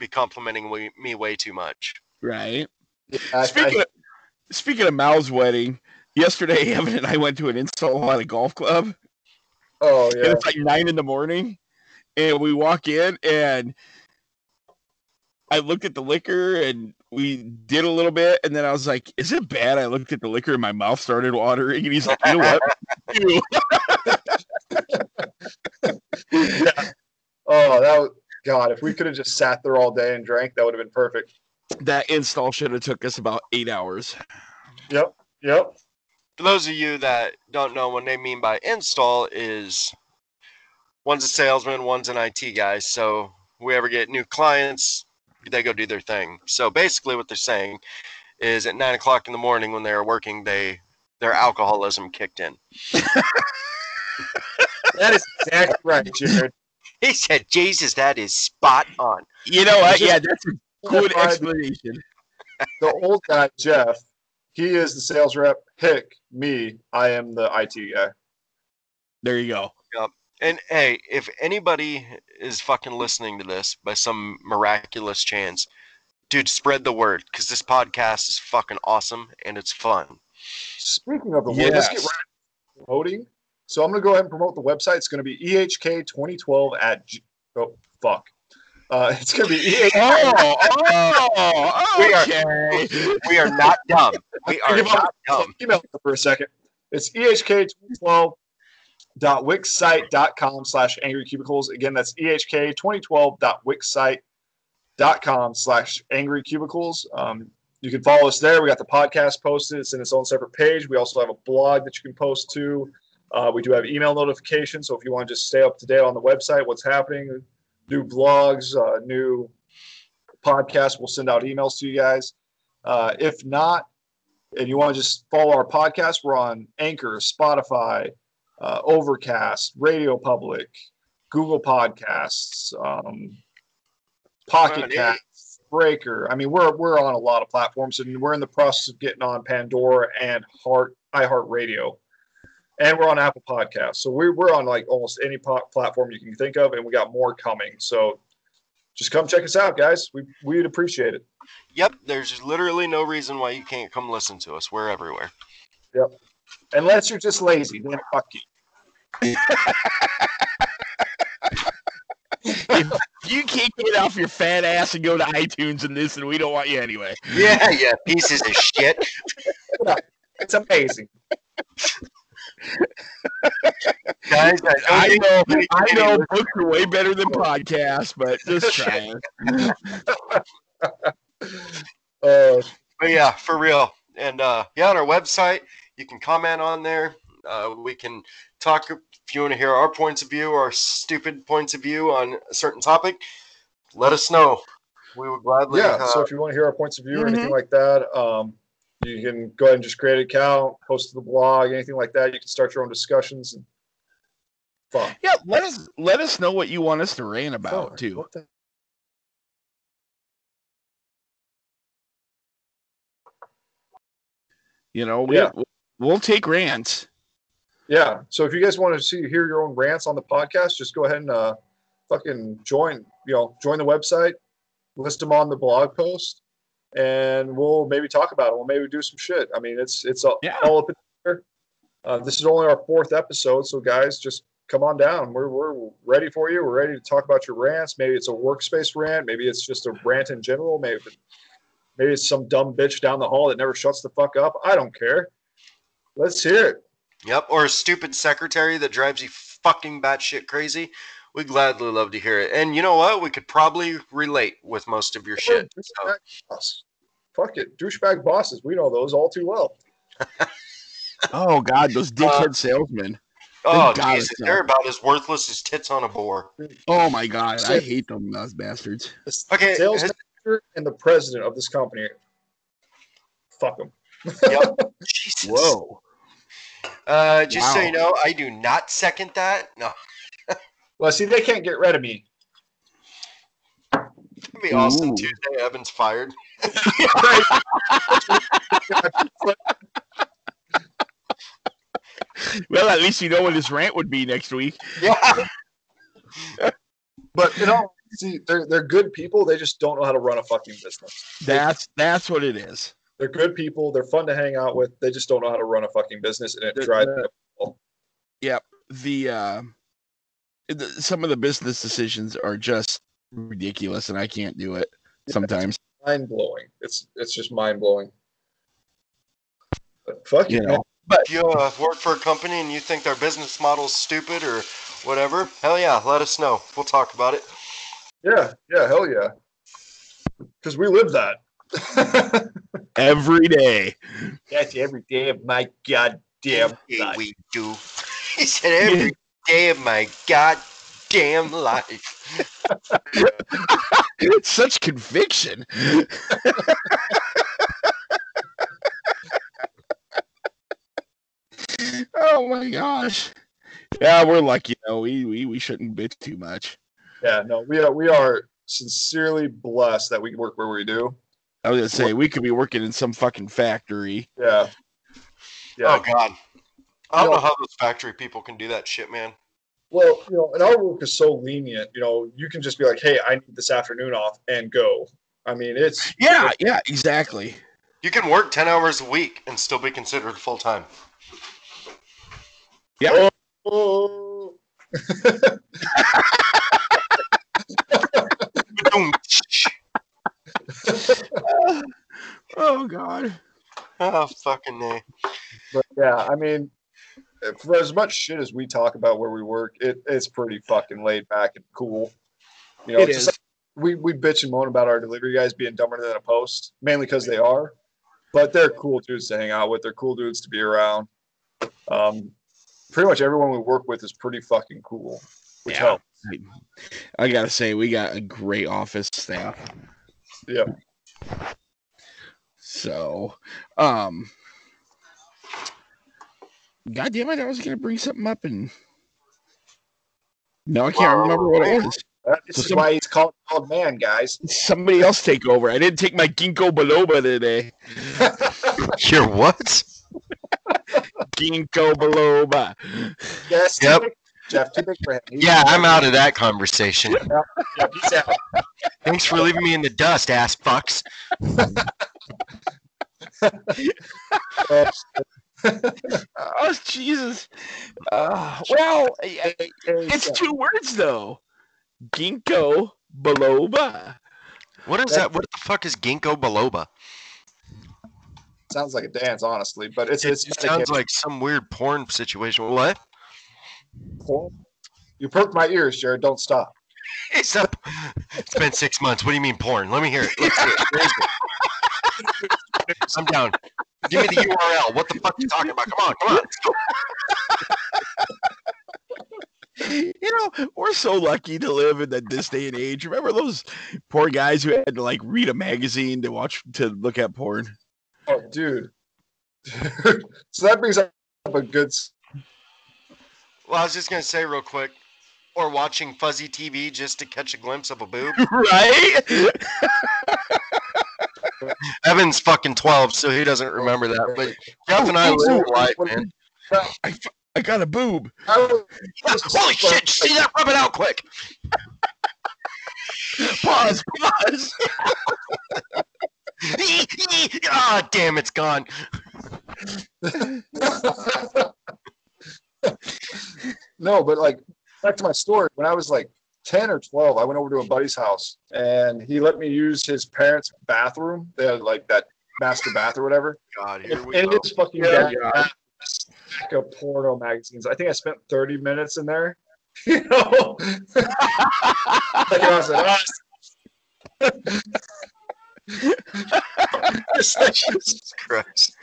be complimenting me way too much. Right. Yeah, Speaking of Mal's wedding, yesterday Evan and I went to an install at a golf club. Oh, yeah. And it's like 9 in the morning. And we walk in, and I looked at the liquor, and we did a little bit. And then I was like, is it bad? I looked at the liquor, and my mouth started watering. And he's like, you know what? Yeah. Oh, God, if we could have just sat there all day and drank, that would have been perfect. That install should have took us about 8 hours. Yep. For those of you that don't know what they mean by install is one's a salesman, one's an IT guy. So we ever get new clients, they go do their thing. So basically what they're saying is at 9 o'clock in the morning when they were working, their alcoholism kicked in. That is exactly right, Jared. He said, Jesus, that is spot on. You know what? Yeah, that's a good explanation. The old guy, Jeff, he is the sales rep. Pick me. I am the IT guy. There you go. Yep. And, hey, if anybody is fucking listening to this by some miraculous chance, dude, spread the word, because this podcast is fucking awesome and it's fun. Speaking of the word, let's get right into promoting. So I'm going to go ahead and promote the website. It's going to be ehk2012 at it's going to be ehk. We are not dumb. We are not dumb. Email for a second. It's ehk2012.wixsite.com/angrycubicles. Again, that's ehk2012.wixsite.com/angrycubicles. You can follow us there. We got the podcast posted. It's in its own separate page. We also have a blog that you can post to. We do have email notifications, so if you want to just stay up to date on the website, what's happening, new blogs, new podcasts, we'll send out emails to you guys. If not, and you want to just follow our podcast, we're on Anchor, Spotify, Overcast, Radio Public, Google Podcasts, Pocket Casts, Breaker. I mean, we're on a lot of platforms, and we're in the process of getting on Pandora and iHeartRadio. And we're on Apple Podcasts. So we're on like almost any platform you can think of, and we got more coming. So just come check us out, guys. We'd appreciate it. Yep. There's literally no reason why you can't come listen to us. We're everywhere. Yep. Unless you're just lazy, then fuck you. If you can't get off your fat ass and go to iTunes and this, and we don't want you anyway. Yeah, yeah. Pieces of shit. It's amazing. Guys, I know books are way better than podcasts, but just try it. But yeah, for real. And yeah, on our website, you can comment on there. We can talk if you want to hear our points of view, our stupid points of view on a certain topic. Let us know. We would gladly. Yeah. So if you want to hear our points of view or anything like that, you can go ahead and just create an account, post to the blog, anything like that. You can start your own discussions and fun. Yeah, let us know what you want us to rant about too. You know, we'll take rants. Yeah. So if you guys want to hear your own rants on the podcast, just go ahead and fucking join the website, list them on the blog post. And we'll maybe talk about it. We'll maybe do some shit. I mean, it's all up in there. This is only our 4th episode, so guys, just come on down. We're ready for you. We're ready to talk about your rants. Maybe it's a workspace rant. Maybe it's just a rant in general. Maybe it's some dumb bitch down the hall that never shuts the fuck up. I don't care. Let's hear it. Yep, or a stupid secretary that drives you fucking batshit crazy. We'd gladly love to hear it. And you know what? We could probably relate with most of your shit. So. Fuck it. Douchebag bosses. We know those all too well. Oh, God. Those dickhead salesmen. Oh, Jesus. They're about as worthless as tits on a boar. Oh, my God. I hate them, those bastards. Okay. Sales manager and the president of this company. Fuck them. Yep. Jesus. Whoa. So you know, I do not second that. No. Well, see, they can't get rid of me. It'd be awesome Tuesday. Evan's fired. Well, at least you know what his rant would be next week. Yeah. But you know, see, they're good people. They just don't know how to run a fucking business. That's what it is. They're good people. They're fun to hang out with. They just don't know how to run a fucking business, and it drives people. Yep. Some of the business decisions are just ridiculous, and I can't do it sometimes. It's mind-blowing. It's just mind-blowing. But fuck you. Know. But if you work for a company and you think their business model is stupid or whatever, hell yeah, let us know. We'll talk about it. Yeah, hell yeah. Because we live that. Every day. That's every day of my goddamn life. We do. He said every day of my goddamn damn life. Such conviction. Oh my gosh. Yeah, we're lucky though. We shouldn't bitch too much. Yeah, no, we are sincerely blessed that we work where we do. I was gonna say we could be working in some fucking factory. Yeah. Yeah. Oh God. I don't know how those factory people can do that shit, man. Well, and our work is so lenient. You can just be like, "Hey, I need this afternoon off," and go. I mean, it's yeah, exactly. You can work 10 hours a week and still be considered full time. Yeah. Oh. Oh God. Oh fucking nay. But yeah, I mean, for as much shit as we talk about where we work, it's pretty fucking laid back and cool. It is. Like we bitch and moan about our delivery guys being dumber than a post, mainly because they are. But they're cool dudes to hang out with. They're cool dudes to be around. Pretty much everyone we work with is pretty fucking cool, which helps. I gotta say, we got a great office staff. Yeah. So, God damn it! I was gonna bring something up, and no, I can't remember what it was. That's so why he's called old man, guys. Somebody else take over. I didn't take my ginkgo biloba today. Your what? Ginkgo biloba. Yes. Yep. Jeff, too big for him. Yeah, I'm out of that conversation. Yeah, he's out. Thanks for leaving me in the dust, ass fucks. Oh Jesus! Well, it's two words though. Ginkgo biloba. What is that? What the fuck is ginkgo biloba? Sounds like a dance, honestly, but it sounds like some weird porn situation. What? Porn? You perked my ears, Jared. Don't stop. It's been 6 months. What do you mean porn? Let me hear it. Let's see it. I'm down. Give me the URL. What the fuck are you talking about? Come on. We're so lucky to live in this day and age. Remember those poor guys who had to read a magazine to look at porn? Oh, dude. So that brings up a good. Well, I was just gonna say real quick, or watching fuzzy TV just to catch a glimpse of a boob, right? Evan's fucking 12, so he doesn't remember that. But Jeff and I live life, man. I got a boob. Holy shit! See that? Rub it out quick. Pause. Ah, damn! It's gone. No, but back to my story. When I was 10 or 12, I went over to a buddy's house and he let me use his parents' bathroom. They had that master bath or whatever. God, here we go. It's fucking a stack of porno magazines. I think I spent 30 minutes in there. I was Jesus Christ.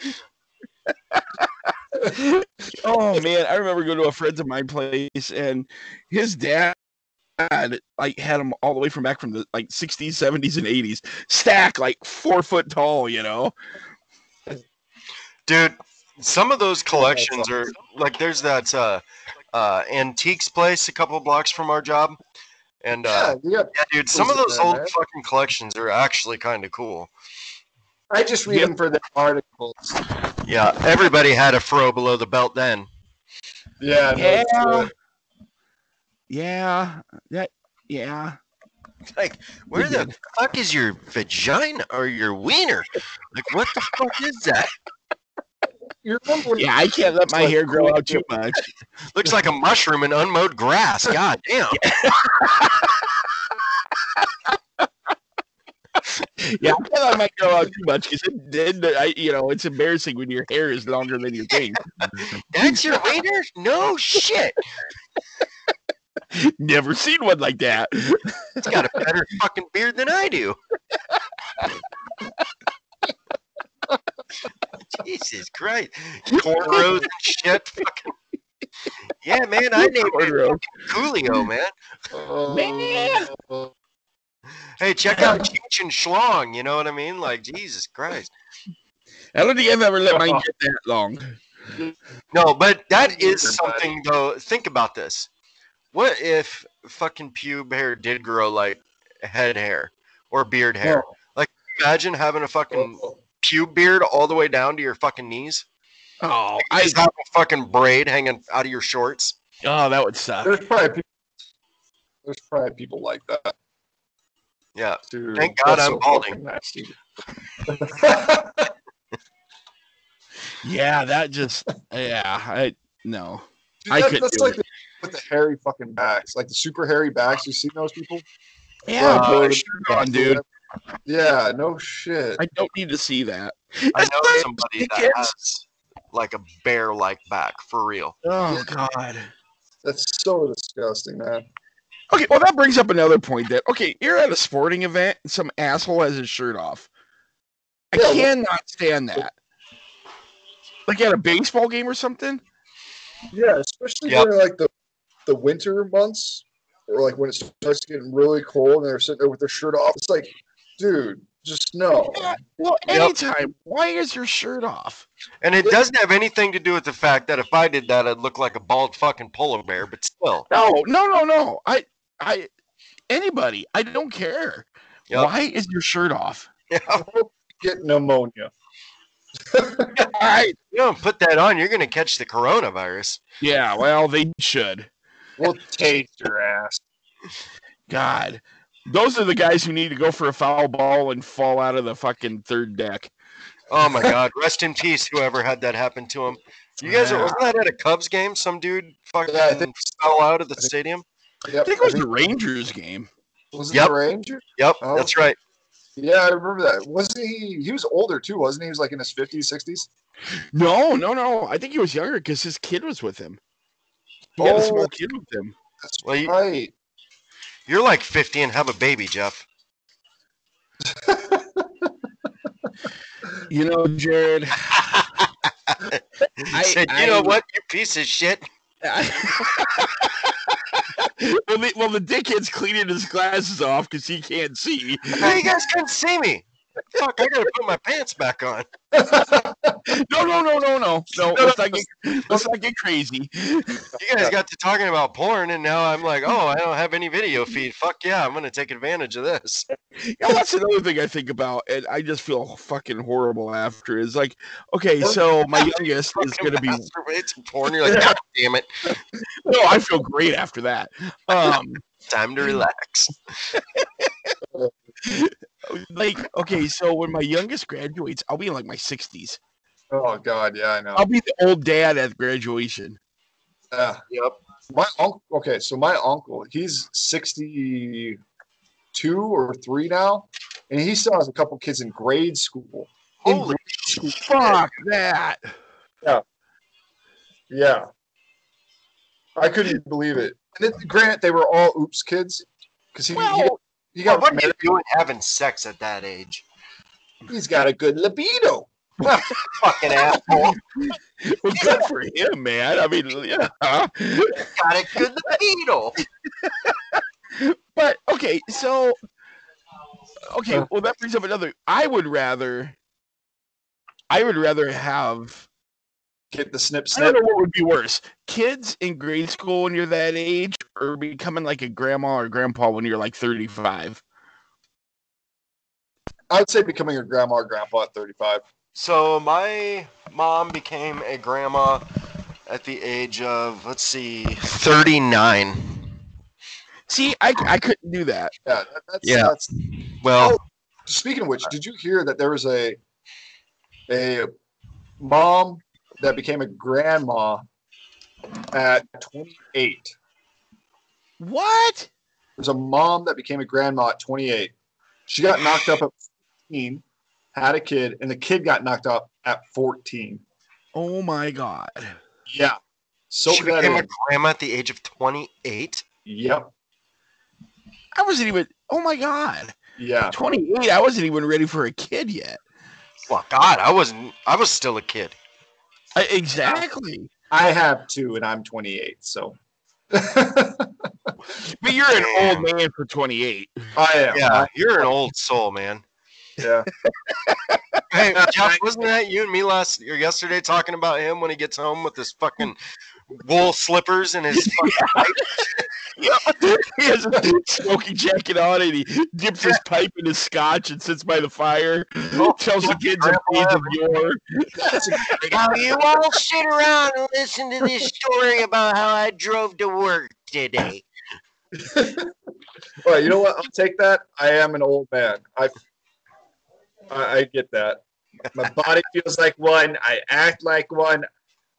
Oh man, I remember going to a friend of my place and his dad had him all the way from back from the 60s, 70s, and 80s. Stack 4 foot tall, Dude, some of those collections are there's that antiques place a couple of blocks from our job. And dude, some of those old fucking collections are actually kind of cool. I just read them for the articles. Yeah, everybody had a fro below the belt then. Yeah. Yeah. Where the fuck is your vagina or your wiener? What the fuck is that? I can't let my hair grow out too much. Looks like a mushroom in unmowed grass. God damn. Yeah, I might grow out too much because it's embarrassing when your hair is longer than your thing. That's your wiener? No shit. Never seen one like that. It's got a better fucking beard than I do. Jesus Christ. Cornrows and shit. Fucking. Yeah, man, I named it Coolio, man. Man. Hey, check out Cheech and Schlong, you know what I mean? Like, Jesus Christ. I don't think I've ever let mine get that long. No, but that is something, though. Think about this. What if fucking pube hair did grow, like, head hair or beard hair? Oh. Like, imagine having a fucking pube beard all the way down to your fucking knees. Oh, I just have a fucking braid hanging out of your shorts. Oh, that would suck. There's probably people like that. Yeah. Dude, thank God I'm balding. Yeah, that just, yeah, I, no. Dude, I could that's like it. With the hairy fucking backs, like the super hairy backs. You see those people? Yeah, dude. Yeah, no shit. I don't need to see that. I know somebody that has like a bear-like back, for real. Oh, God. That's so disgusting, man. Okay, well, that brings up another point that, okay, you're at a sporting event and some asshole has his shirt off. I cannot stand that. Like at a baseball game or something? Yeah, especially during like the winter months or like when it starts getting really cold and they're sitting there with their shirt off. It's like, dude, just no. Yeah, well, anytime. Yep. Why is your shirt off? And it doesn't have anything to do with the fact that if I did that, I'd look like a bald fucking polar bear, but still. No. Anybody, I don't care. Yep. Why is your shirt off? Yeah, I hope you get pneumonia. All right. You don't put that on, you're going to catch the coronavirus. Yeah, well, they should. We'll taste your ass. God. Those are the guys who need to go for a foul ball and fall out of the fucking third deck. Oh, my God. Rest in peace, whoever had that happen to him. You guys, wasn't that at a Cubs game? Some dude fucking fell out of the stadium? Yep. I think it was the Rangers game. Was it the Rangers? Yep, oh. That's right. Yeah, I remember that. Wasn't he was older, too, wasn't he? He was, like, in his 50s, 60s? No. I think he was younger because his kid was with him. He had a small kid with him. That's right. You're like 50 and have a baby, Jeff. You know, Jared. I said, you know what, you piece of shit. Well, the dickhead's cleaning his glasses off because he can't see. Hey, you guys can't see me. Fuck, I gotta put my pants back on. No. Let's not get crazy. You guys got to talking about porn, and now I'm like, oh, I don't have any video feed. Fuck yeah, I'm gonna take advantage of this. Yeah, that's another thing I think about, and I just feel fucking horrible after. Is like, okay, so my youngest is gonna be it's porn. You're like, God damn it. No, I feel great after that. Time to relax. Like, okay, so when my youngest graduates, I'll be in like my 60s. Oh, God, yeah, I know. I'll be the old dad at graduation. Yeah. Yep. My uncle, okay, so my uncle, he's 62 or 3 now, and he still has a couple kids in grade school. Holy fuck that. Yeah. Yeah. I couldn't believe it. And then, granted, they were all oops kids, because he got what are you doing having sex at that age? He's got a good libido. Fucking asshole. Well, good for him, man. I mean, yeah. Got a good libido. But, well, that brings up another. I would rather have. Get the snip snip. I don't know what would be worse. Kids in grade school when you're that age or becoming like a grandma or grandpa when you're like 35? I would say becoming a grandma or grandpa at 35. So my mom became a grandma at the age of, 39. See, I couldn't do that. Yeah. That's well. Oh, speaking of which, did you hear that there was a mom that became a grandma at 28. What? There's a mom that became a grandma at 28. She got knocked up at 15, had a kid, and the kid got knocked up at 14. Oh, my God. Yeah. So she became a grandma at the age of 28? Yep. I wasn't even... Oh, my God. Yeah. At 28, I wasn't even ready for a kid yet. Well, God, I was still a kid. Exactly. I have two, and I'm 28, so. But you're an old man for 28. I am. Yeah, you're an old soul, man. Yeah. Hey, Jeff, wasn't that you and me last or yesterday talking about him when he gets home with his fucking wool slippers and his fucking pipe? Yeah. He has a smoky jacket on and he dips his pipe in his scotch and sits by the fire. Tells the kids a piece of yore. Now you all sit around and listen to this story about how I drove to work today. Well, you know what? I'll take that. I am an old man. I get that. My body feels like one. I act like one.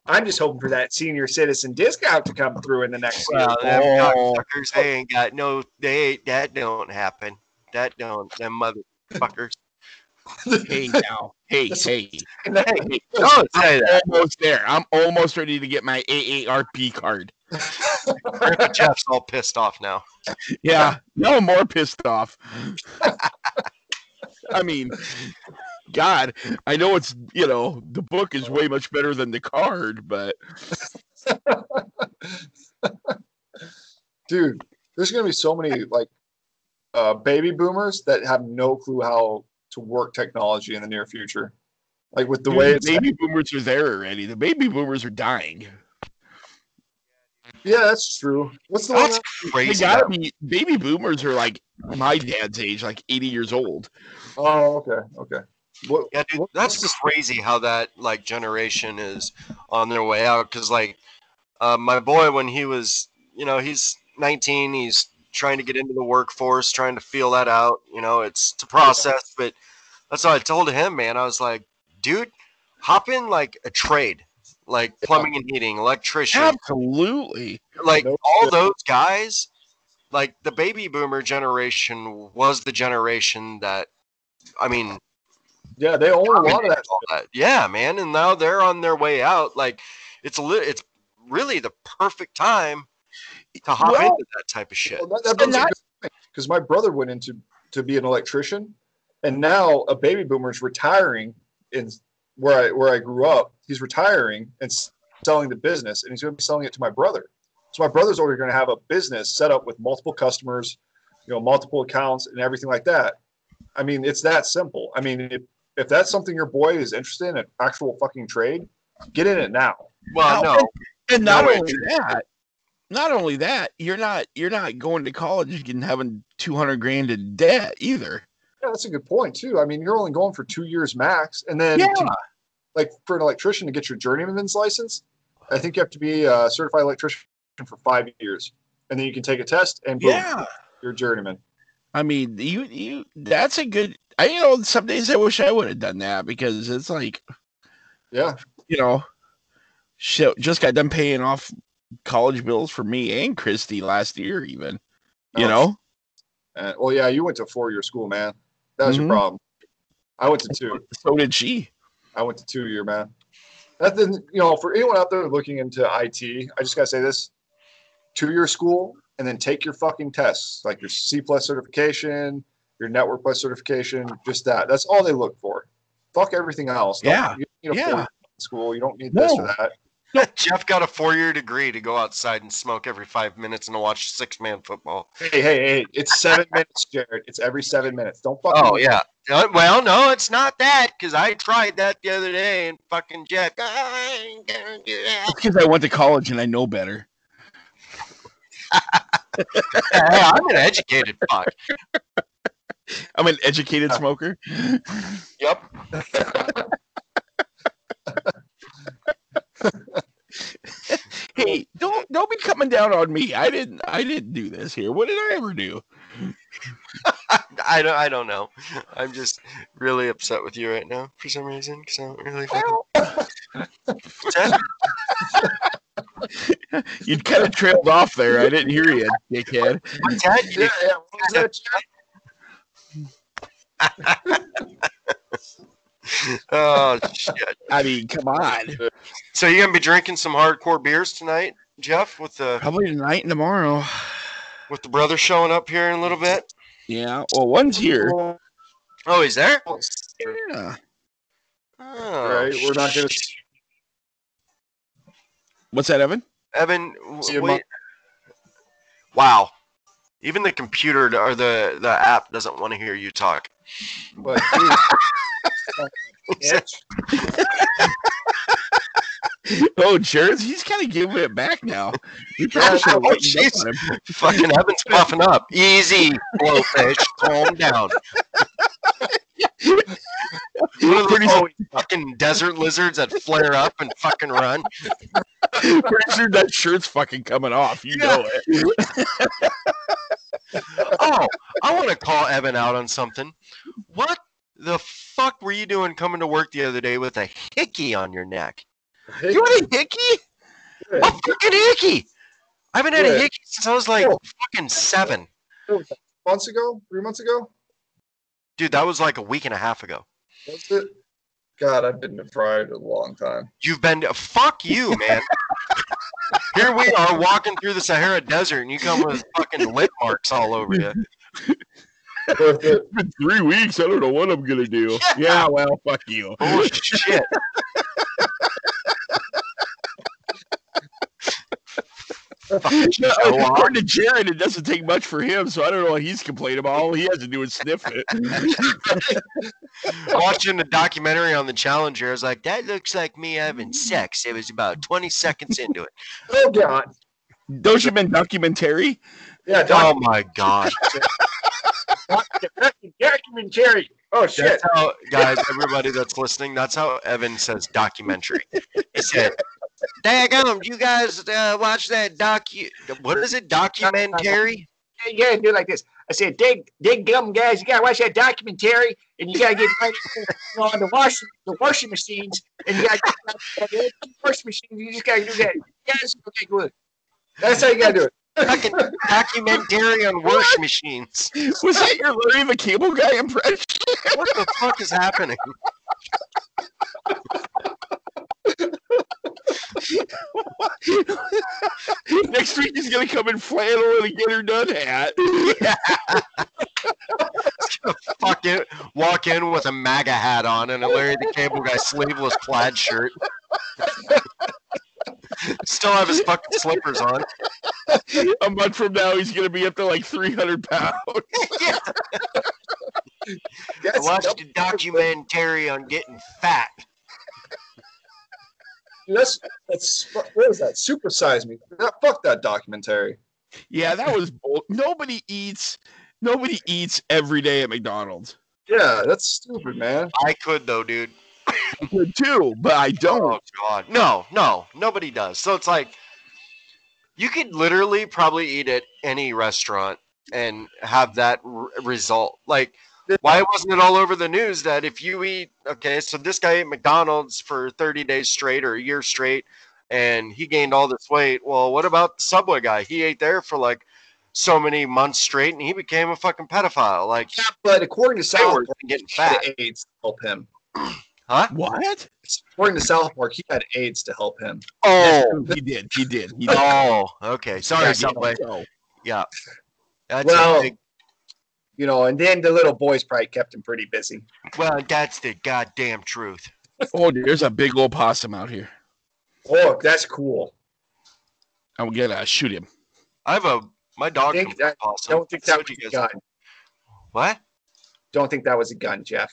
I'm just hoping for that senior citizen discount to come through in the next year. Cocksuckers, they ain't got no. That don't happen. That don't. Them motherfuckers. Hey now. Hey. Oh, I'm almost there. I'm almost ready to get my AARP card. Jeff's all pissed off now. Yeah. No more pissed off. I mean, God, I know it's, you know, the book is way much better than the card, but. Dude, there's going to be so many, like, baby boomers that have no clue how to work technology in the near future. Like, with the way it's baby boomers are there already. The baby boomers are dying. Yeah, that's true. What's the that's one? Crazy. They gotta be, baby boomers are like my dad's age, like 80 years old. Oh, okay. What, yeah, dude, that's just crazy how that like generation is on their way out. Because like my boy, when he was, you know, he's 19, he's trying to get into the workforce, trying to feel that out. You know, it's a process, but that's what I told him, man. I was like, dude, hop in like a trade. Like plumbing and heating, electrician. Absolutely. Like all those guys, like the baby boomer generation was the generation that, I mean. Yeah, they own a lot of that. Yeah, man. And now they're on their way out. Like it's really the perfect time to hop into that type of shit. Because my brother went into to be an electrician. And now a baby boomer's retiring in where I grew up. He's retiring and selling the business, and he's going to be selling it to my brother. So my brother's already going to have a business set up with multiple customers, you know, multiple accounts and everything like that. I mean, it's that simple. I mean, if that's something your boy is interested in, an actual fucking trade, get in it now. Well, no. And not only that, you're not going to college and having $200,000 in debt either. Yeah, that's a good point too. I mean, you're only going for 2 years max, and then like for an electrician to get your journeyman's license, I think you have to be a certified electrician for 5 years, and then you can take a test and boom, you're a journeyman. I mean, you that's a good. You know, some days I wish I would have done that because it's like, you know, shit. Just got done paying off college bills for me and Christy last year, even. You know. Well, yeah, you went to a 4-year school, man. That was your problem. I went to 2. So did she. I went to 2-year, man. That didn't, you know, for anyone out there looking into IT, I just got to say this. 2-year school and then take your fucking tests, like your C+ certification, your Network+ certification, just that. That's all they look for. Fuck everything else. Yeah. You know, school. You don't need this or that. Jeff got a 4-year degree to go outside and smoke every 5 minutes and watch 6-man football. Hey. It's 7 minutes, Jared. It's every 7 minutes. Don't fucking. Oh, yeah. Well, no, it's not that because I tried that the other day and fucking Jeff. I ain't gonna do that. It's because I went to college and I know better. I'm an educated fuck. I'm an educated smoker. Yep. Hey, don't be coming down on me. I didn't do this here. What did I ever do? I don't know. I'm just really upset with you right now for some reason because I don't really. You'd kind of trailed off there. I didn't hear you, dickhead. Oh shit! I mean, come on. So you're gonna be drinking some hardcore beers tonight, Jeff? With the probably tonight and tomorrow. With the brother showing up here in a little bit. Yeah. Well, one's here. Oh, he's there. Yeah. Oh, right. We're not gonna. What's that, Evan? Evan, wait. Wow. Even the computer or the app doesn't want to hear you talk. But oh, Jared's, he's kind of giving it back now. He probably fucking Evan's puffing up. Easy, blowfish. Calm down. Fucking desert lizards that flare up and fucking run. Pretty sure that shirt's fucking coming off. You know it. Oh, I want to call Evan out on something. What the fuck were you doing coming to work the other day with a hickey on your neck? You had a hickey? Good. What fucking hickey? I haven't had a hickey since I was like fucking 7. 2 months ago? 3 months ago? Dude, that was like a week and a half ago. That's it? God, I've been fried a long time. You've been... Fuck you, man. Here we are walking through the Sahara Desert, and you come with fucking lip marks all over you. It's been 3 weeks. I don't know what I'm going to do. Yeah, well, fuck you. Oh, shit. No, according to Jared, it doesn't take much for him, so I don't know what he's complaining about. All he has to do is sniff it. Watching the documentary on the Challenger, I was like, that looks like me having sex. It was about 20 seconds into it. Oh, God. Don't you mean documentary? Yeah. Documentary. Oh, my God. Documentary. Oh, shit. That's how, guys, everybody that's listening, that's how Evan says documentary. He said, daggum, you guys watch that what is it, documentary? You got to do it like this. I said, daggum, guys, you got to watch that documentary, and you got to get on the washing machines, and you got to get the washing machines. You just got to do that. You guys, okay, good. That's how you got to do it. Fucking documentary on washing machines. Was that your Larry the Cable Guy impression? What the fuck is happening? Next week he's gonna come in flannel and a get her done hat. Fuck it. Walk in with a MAGA hat on and a Larry the Cable Guy sleeveless plaid shirt. Still have his fucking slippers on. A month from now, he's going to be up to like 300 pounds. Yeah. I watched a documentary on getting fat. What was that? Supersize Me. Fuck that documentary. Yeah, that was bold. Nobody eats every day at McDonald's. Yeah, that's stupid, man. I could, though, dude. I could too, but I don't. Oh, God. No, nobody does. So it's like you could literally probably eat at any restaurant and have that result. Like, why wasn't it all over the news that if you eat, okay, so this guy ate McDonald's for 30 days straight or a year straight and he gained all this weight. Well, what about the Subway guy? He ate there for like so many months straight and he became a fucking pedophile. Like, yeah, but according to South Park, getting fat AIDS help him. Huh? What? According to South Park, he had AIDS to help him. Oh, he did. Oh, okay. Sorry, yeah, Subway. Yeah. That's you know, and then the little boys probably kept him pretty busy. Well, that's the goddamn truth. Oh, dude, there's a big old possum out here. Oh, that's cool. I'm going to shoot him. I have my dog. Don't think that was a gun. What? Don't think that was a gun, Jeff.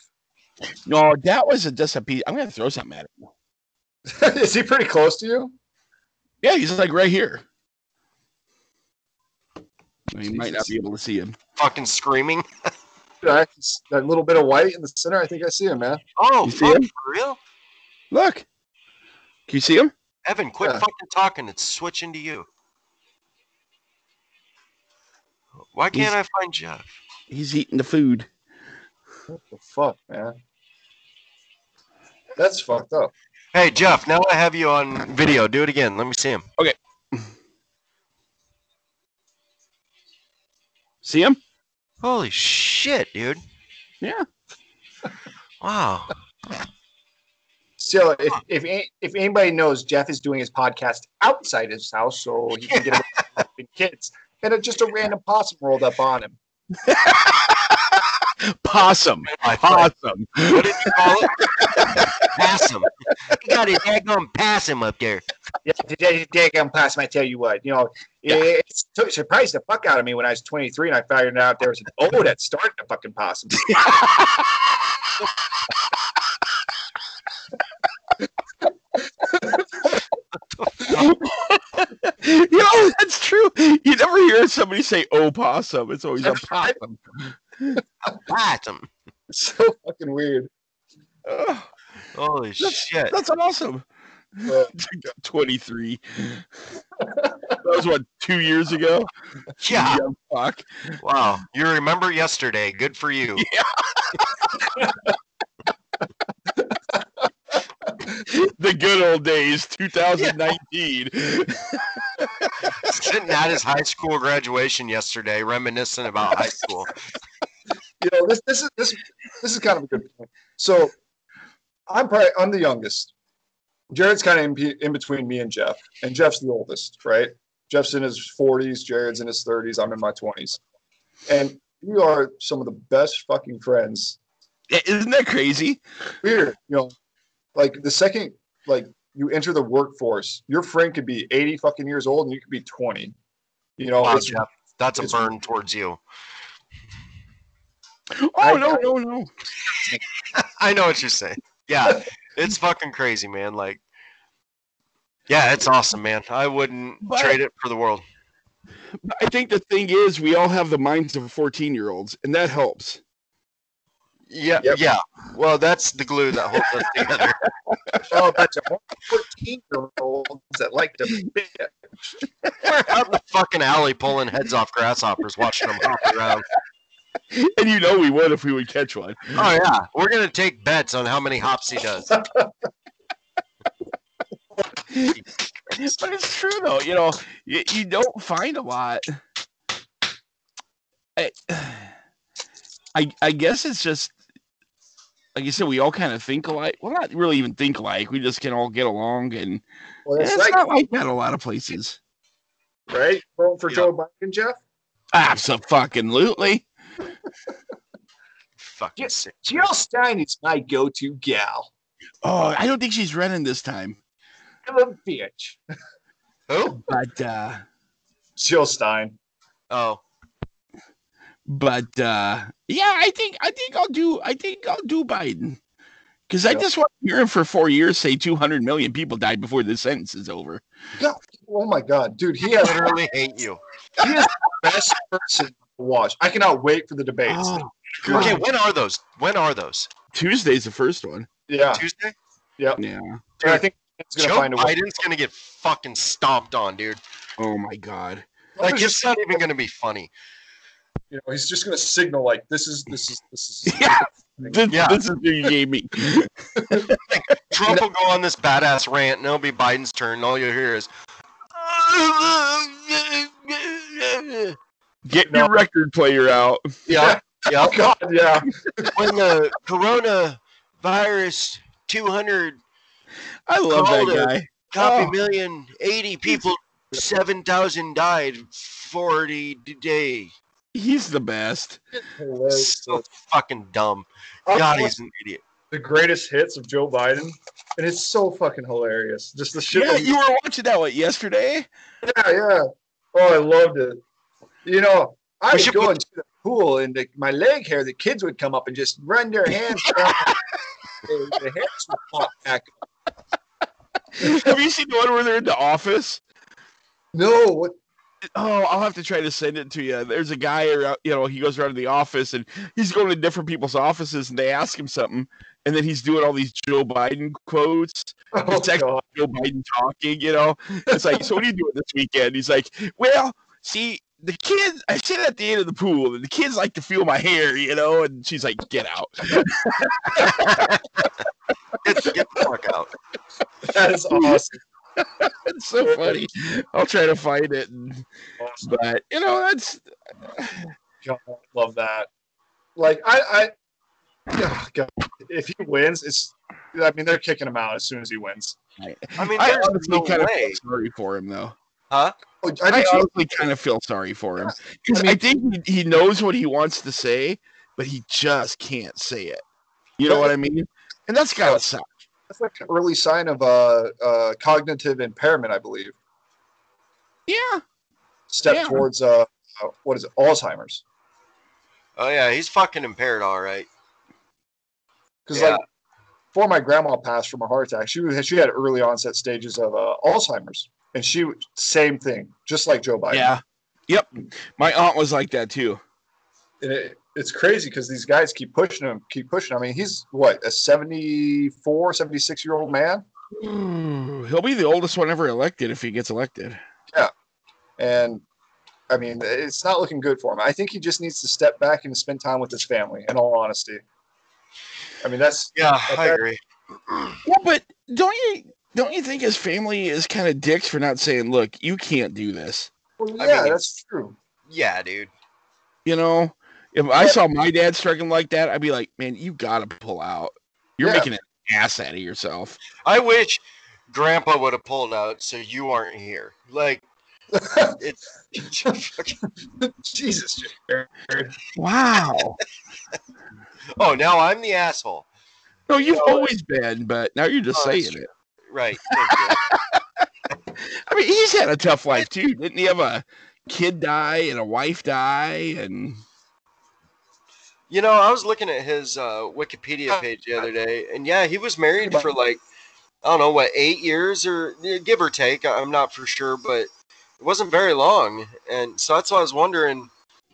No, that was just a piece. I'm going to throw something at him. Is he pretty close to you? Yeah, he's like right here. You might not be able to see him. Fucking screaming. That little bit of white in the center. I think I see him, man. Oh, fuck, for real? Look. Can you see him? Evan, quit fucking talking. It's switching to you. Why can't I find Jeff? He's eating the food. What the fuck, man? That's fucked up. Hey, Jeff, now I have you on video. Do it again. Let me see him. Okay. See him? Holy shit, dude. Yeah. Wow. So if anybody knows, Jeff is doing his podcast outside his house so he can get away with kids. And just a random possum rolled up on him. Possum. What did you call it? Possum. You got a daggum possum up there. Yeah, daggum possum. I tell you what, you know, it surprised the fuck out of me when I was 23 and I figured out there was an O that started a fucking possum. Yo, that's true. You never hear somebody say opossum. It's always a possum. Possum. So fucking weird. Holy shit. That's awesome. 23. That was what, 2 years ago? Yeah. Fuck. Wow. You remember yesterday. Good for you. Yeah. The good old days, 2019. Sitting at his high school graduation yesterday, reminiscing about high school. You know, this is kind of a good point. So, I'm the youngest. Jared's kind of in between me and Jeff, and Jeff's the oldest, right? Jeff's in his 40s, Jared's in his 30s. I'm in my 20s, and we are some of the best fucking friends. Isn't that crazy? Weird, you know. Like the second, like you enter the workforce, your friend could be 80 fucking years old and you could be 20. You know, wow, Jeff, that's a burn towards you. Oh no! I know what you're saying. Yeah, it's fucking crazy, man. Like, yeah, it's awesome, man. I wouldn't trade it for the world. I think the thing is, we all have the minds of 14-year-olds, and that helps. Yeah, yep. Yeah. Well, that's the glue that holds us together. Oh, bunch of 14-year-olds that like to bitch. We're out in the fucking alley pulling heads off grasshoppers, watching them hop around. And you know we would if we would catch one. Oh yeah, we're gonna take bets on how many hops he does. But it's true though, you know, you don't find a lot. I guess it's just. Like you said, we all kind of think alike. Well, not really even think alike. We just can all get along, and well, it's like, not like that a lot of places, right? Voting for Joe Biden, Jeff? Absolutely. Fucking sick. Jill Stein is my go-to gal. Oh, I don't think she's running this time. I'm a bitch. Who? But Jill Stein. Oh. But yeah, I think I'll do Biden, because I just want to hear him for 4 years say 200 million people died before this sentence is over. God, oh my God, dude, he has literally hate you. He is the best person to watch. I cannot wait for the debates. Oh, okay, when are those? Tuesday's the first one. Yeah, Tuesday. Yep. Yeah, dude, I think Biden's gonna get fucking stomped on, dude. Oh my God, like it's not even gonna be funny. You know, he's just gonna signal like this is this is who you gave me. Trump will go on this badass rant and it'll be Biden's turn and all you'll hear is get your record player out. Yeah. Yeah. Oh, God, yeah. When the coronavirus 200 I love that guy. Copy million 80 people 7,000 died 40 today. He's the best. So fucking dumb. God, he's an idiot. The greatest hits of Joe Biden, and it's so fucking hilarious. Just the shit. Yeah, you were watching that one yesterday. Yeah. Oh, I loved it. You know, I would go into the pool, and my leg hair, the kids would come up and just run their hands around. The hairs would pop back. Have you seen the one where they're in the office? No. What? Oh, I'll have to try to send it to you. There's a guy, you know, he goes around to the office and he's going to different people's offices and they ask him something. And then he's doing all these Joe Biden quotes. Oh, it's actually Joe Biden talking, you know. It's like, so what are you doing this weekend? He's like, well, see, the kids, I sit at the end of the pool and the kids like to feel my hair, you know. And she's like, get out. Get the fuck out. That is awesome. It's so funny. I'll try to find it. Awesome. But you know, that's God, I love that. Like God, if he wins, they're kicking him out as soon as he wins. I mean, I honestly kind of feel sorry for him though. Huh? I honestly kind of feel sorry for him. Because I think he knows what he wants to say but he just can't say it. You know what I mean? And that's gotta suck. That's like an early sign of cognitive impairment, I believe. Yeah. Towards what is it? Alzheimer's. Oh yeah, he's fucking impaired, all right. Because like, before my grandma passed from a heart attack, she had early onset stages of Alzheimer's, and same thing, just like Joe Biden. Yeah. Yep. My aunt was like that too. And it's crazy because these guys keep pushing him. I mean, he's what, a 74, 76-year-old man? Ooh, he'll be the oldest one ever elected if he gets elected. Yeah. And, I mean, it's not looking good for him. I think he just needs to step back and spend time with his family, in all honesty. I mean, that's... Yeah, I agree. Yeah, but don't you think his family is kind of dicks for not saying, look, you can't do this? Well, yeah, I mean, that's true. Yeah, dude. You know, if I saw my dad struggling like that, I'd be like, man, you got to pull out. You're making an ass out of yourself. I wish Grandpa would have pulled out so you aren't here. Like, Jesus. Wow. Oh, now I'm the asshole. No, you've always been, but now you're just saying it. Right. I mean, he's had a tough life, too. Didn't he have a kid die and a wife die? And you know, I was looking at his Wikipedia page the other day, and yeah, he was married for like, I don't know, what, 8 years or give or take. I'm not for sure, but it wasn't very long. And so that's why I was wondering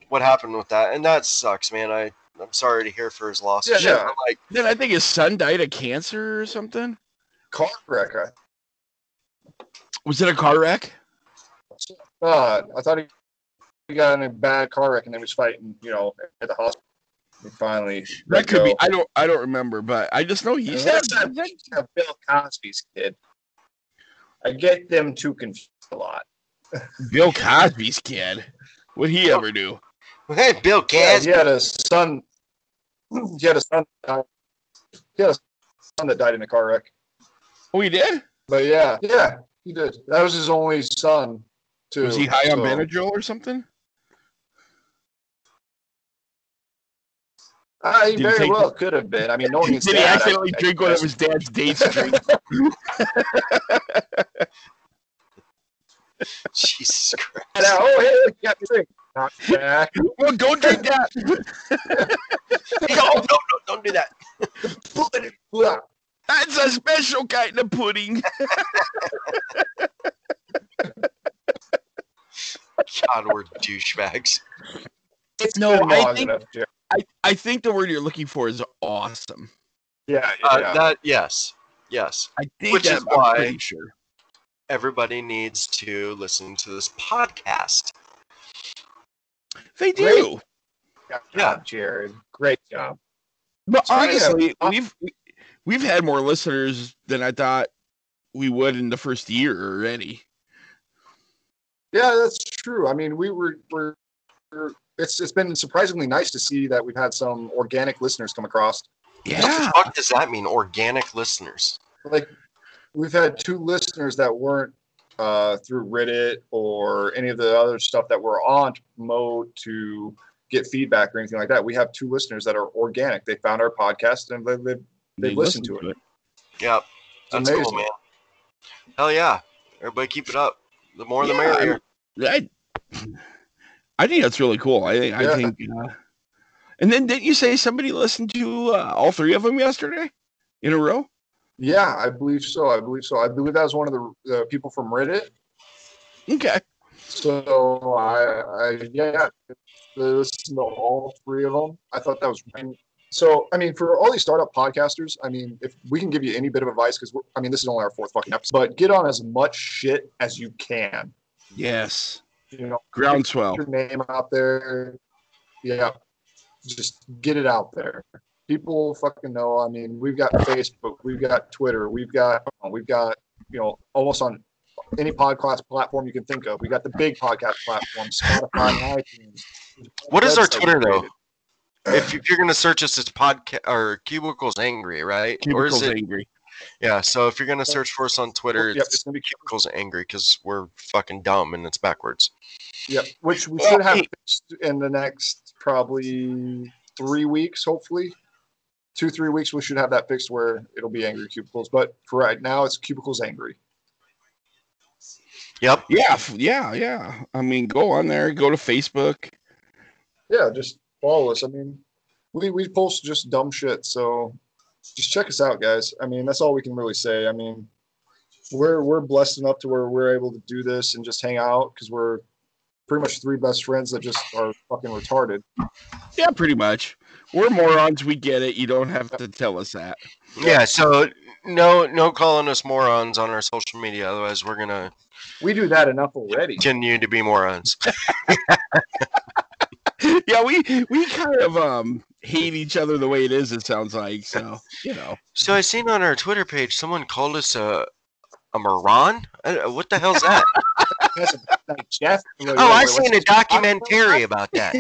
what happened with that. And that sucks, man. I'm sorry to hear for his loss. Yeah, sure. Like, then I think his son died of cancer or something. Car wreck. Was it a car wreck? I thought he got in a bad car wreck and they was fighting, you know, at the hospital. And finally, that could be. I don't remember, but I just know he said Bill Cosby's kid. I get them two confused a lot. Bill Cosby's kid. What'd he ever do? Hey, Bill Cosby. Yeah, he had a son. He had a son that died in a car wreck. Oh, he did? But yeah, he did. That was his only son. Too, was he high on Benadryl or something? He very well could have been. I mean, no one did. He accidentally drink one of his dad's dates drink? Jesus Christ! Oh, hey, you got me drink. Well, don't drink that. No, don't do that. That's a special kind of pudding. God, we're douchebags. No, I think the word you're looking for is awesome. Yeah. Yes. I think which is why everybody needs to listen to this podcast. They do. Great job, Jared. Great job. But honestly, we've had more listeners than I thought we would in the first year already. Yeah, that's true. I mean, it's been surprisingly nice to see that we've had some organic listeners come across. Yeah. What the fuck does that mean, organic listeners? Like, we've had two listeners that weren't through Reddit or any of the other stuff that we're on to promote to get feedback or anything like that. We have two listeners that are organic. They found our podcast and they listened to it. Yep. That's amazing. Cool, man. Hell yeah. Everybody keep it up. The more the merrier. I think that's really cool. I think and then didn't you say somebody listened to all three of them yesterday in a row? Yeah, I believe so. I believe that was one of the people from Reddit. Okay. So I listened to all three of them. I thought that was great. So, I mean, for all these startup podcasters, I mean, if we can give you any bit of advice, because this is only our fourth fucking episode, but get on as much shit as you can. Yes. You know, groundswell. Get your name out there. Yeah. Just get it out there. People fucking know. I mean, we've got Facebook, we've got Twitter, we've got, you know, almost on any podcast platform you can think of. We got the big podcast platform, Spotify, iTunes. What is our Twitter though? If you're going to search us, it's podcast or Cubicles Angry, right? Cubicles Angry. Yeah. So if you're going to search for us on Twitter, it's going to be Cubicles Angry because we're fucking dumb and it's backwards. Yep. Which we should have in the next probably 3 weeks, hopefully. 2-3 weeks, we should have that fixed where it'll be Angry Cubicles. But for right now, it's Cubicles Angry. Yep. Yeah. I mean, go on there. Go to Facebook. Yeah, just follow us. I mean, we post just dumb shit, so just check us out, guys. I mean, that's all we can really say. I mean, we're blessed enough to where we're able to do this and just hang out because we're pretty much three best friends that just are fucking retarded. Yeah, pretty much. We're morons. We get it. You don't have to tell us that. Yeah, so no calling us morons on our social media. Otherwise, we're going to... We do that enough already. Continue to be morons. Yeah, we kind of hate each other the way it is, it sounds like. So, you know. So I seen on our Twitter page, someone called us a moron? What the hell's that? Jeff? Oh, I seen a documentary about that.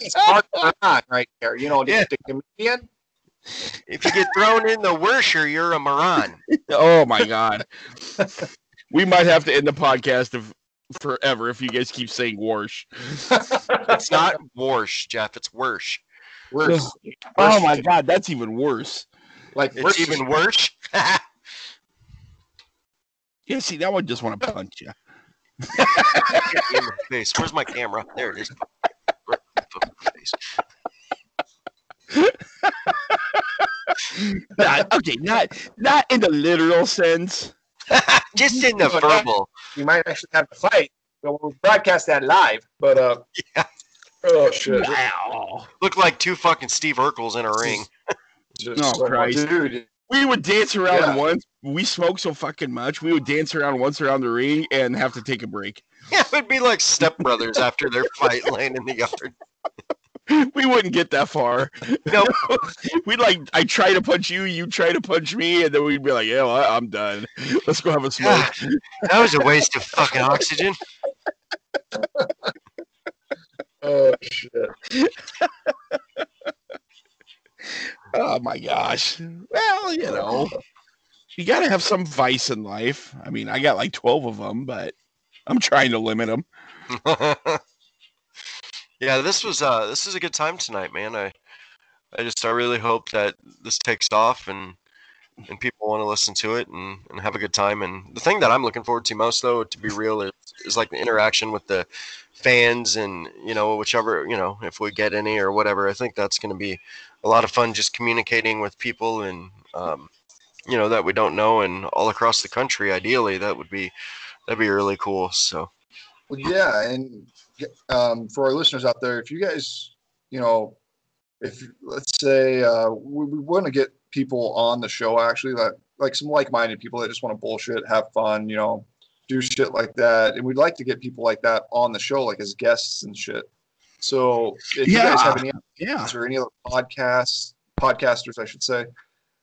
It's Mark Moran right there. You know, the comedian. If you get thrown in the worsher, you're a moron. Oh, my God. We might have to end the podcast forever if you guys keep saying worsh. It's not worsh, Jeff. It's worsh. Worse. Oh, my God. That's even worse. Like, it's even worse? Yeah, see, that one just want to punch you. In the face. Where's my camera? There it is. Right in the face. not in the literal sense, just in the verbal. You might actually have to fight. So we'll broadcast that live. But yeah. Oh shit! Wow. Look like two fucking Steve Urkels in a ring. Oh Christ, dude! We would dance around once. We smoked so fucking much. We would dance around once around the ring and have to take a break. Yeah, it would be like stepbrothers after their fight, laying in the yard. We wouldn't get that far. No, we'd like. I try to punch you, you try to punch me, and then we'd be like, "Yeah, well, I'm done. Let's go have a smoke." That was a waste of fucking oxygen. Oh shit! Oh my gosh! Well, you know, you gotta have some vice in life. I mean, I got like 12 of them, but I'm trying to limit them. Yeah, this is a good time tonight, man. I really hope that this takes off and people want to listen to it and have a good time. And the thing that I'm looking forward to most, though, to be real, is like the interaction with the fans and, you know, whichever, you know, if we get any or whatever. I think that's going to be a lot of fun, just communicating with people and, you know, that we don't know and all across the country. Ideally, that'd be really cool. So. Well, yeah, and. For our listeners out there, if you guys, you know, if let's say we want to get people on the show, actually, that like some like-minded people that just want to bullshit, have fun, you know, do shit like that, and we'd like to get people like that on the show, like as guests and shit. So if you guys have any ideas or any other podcasters, I should say,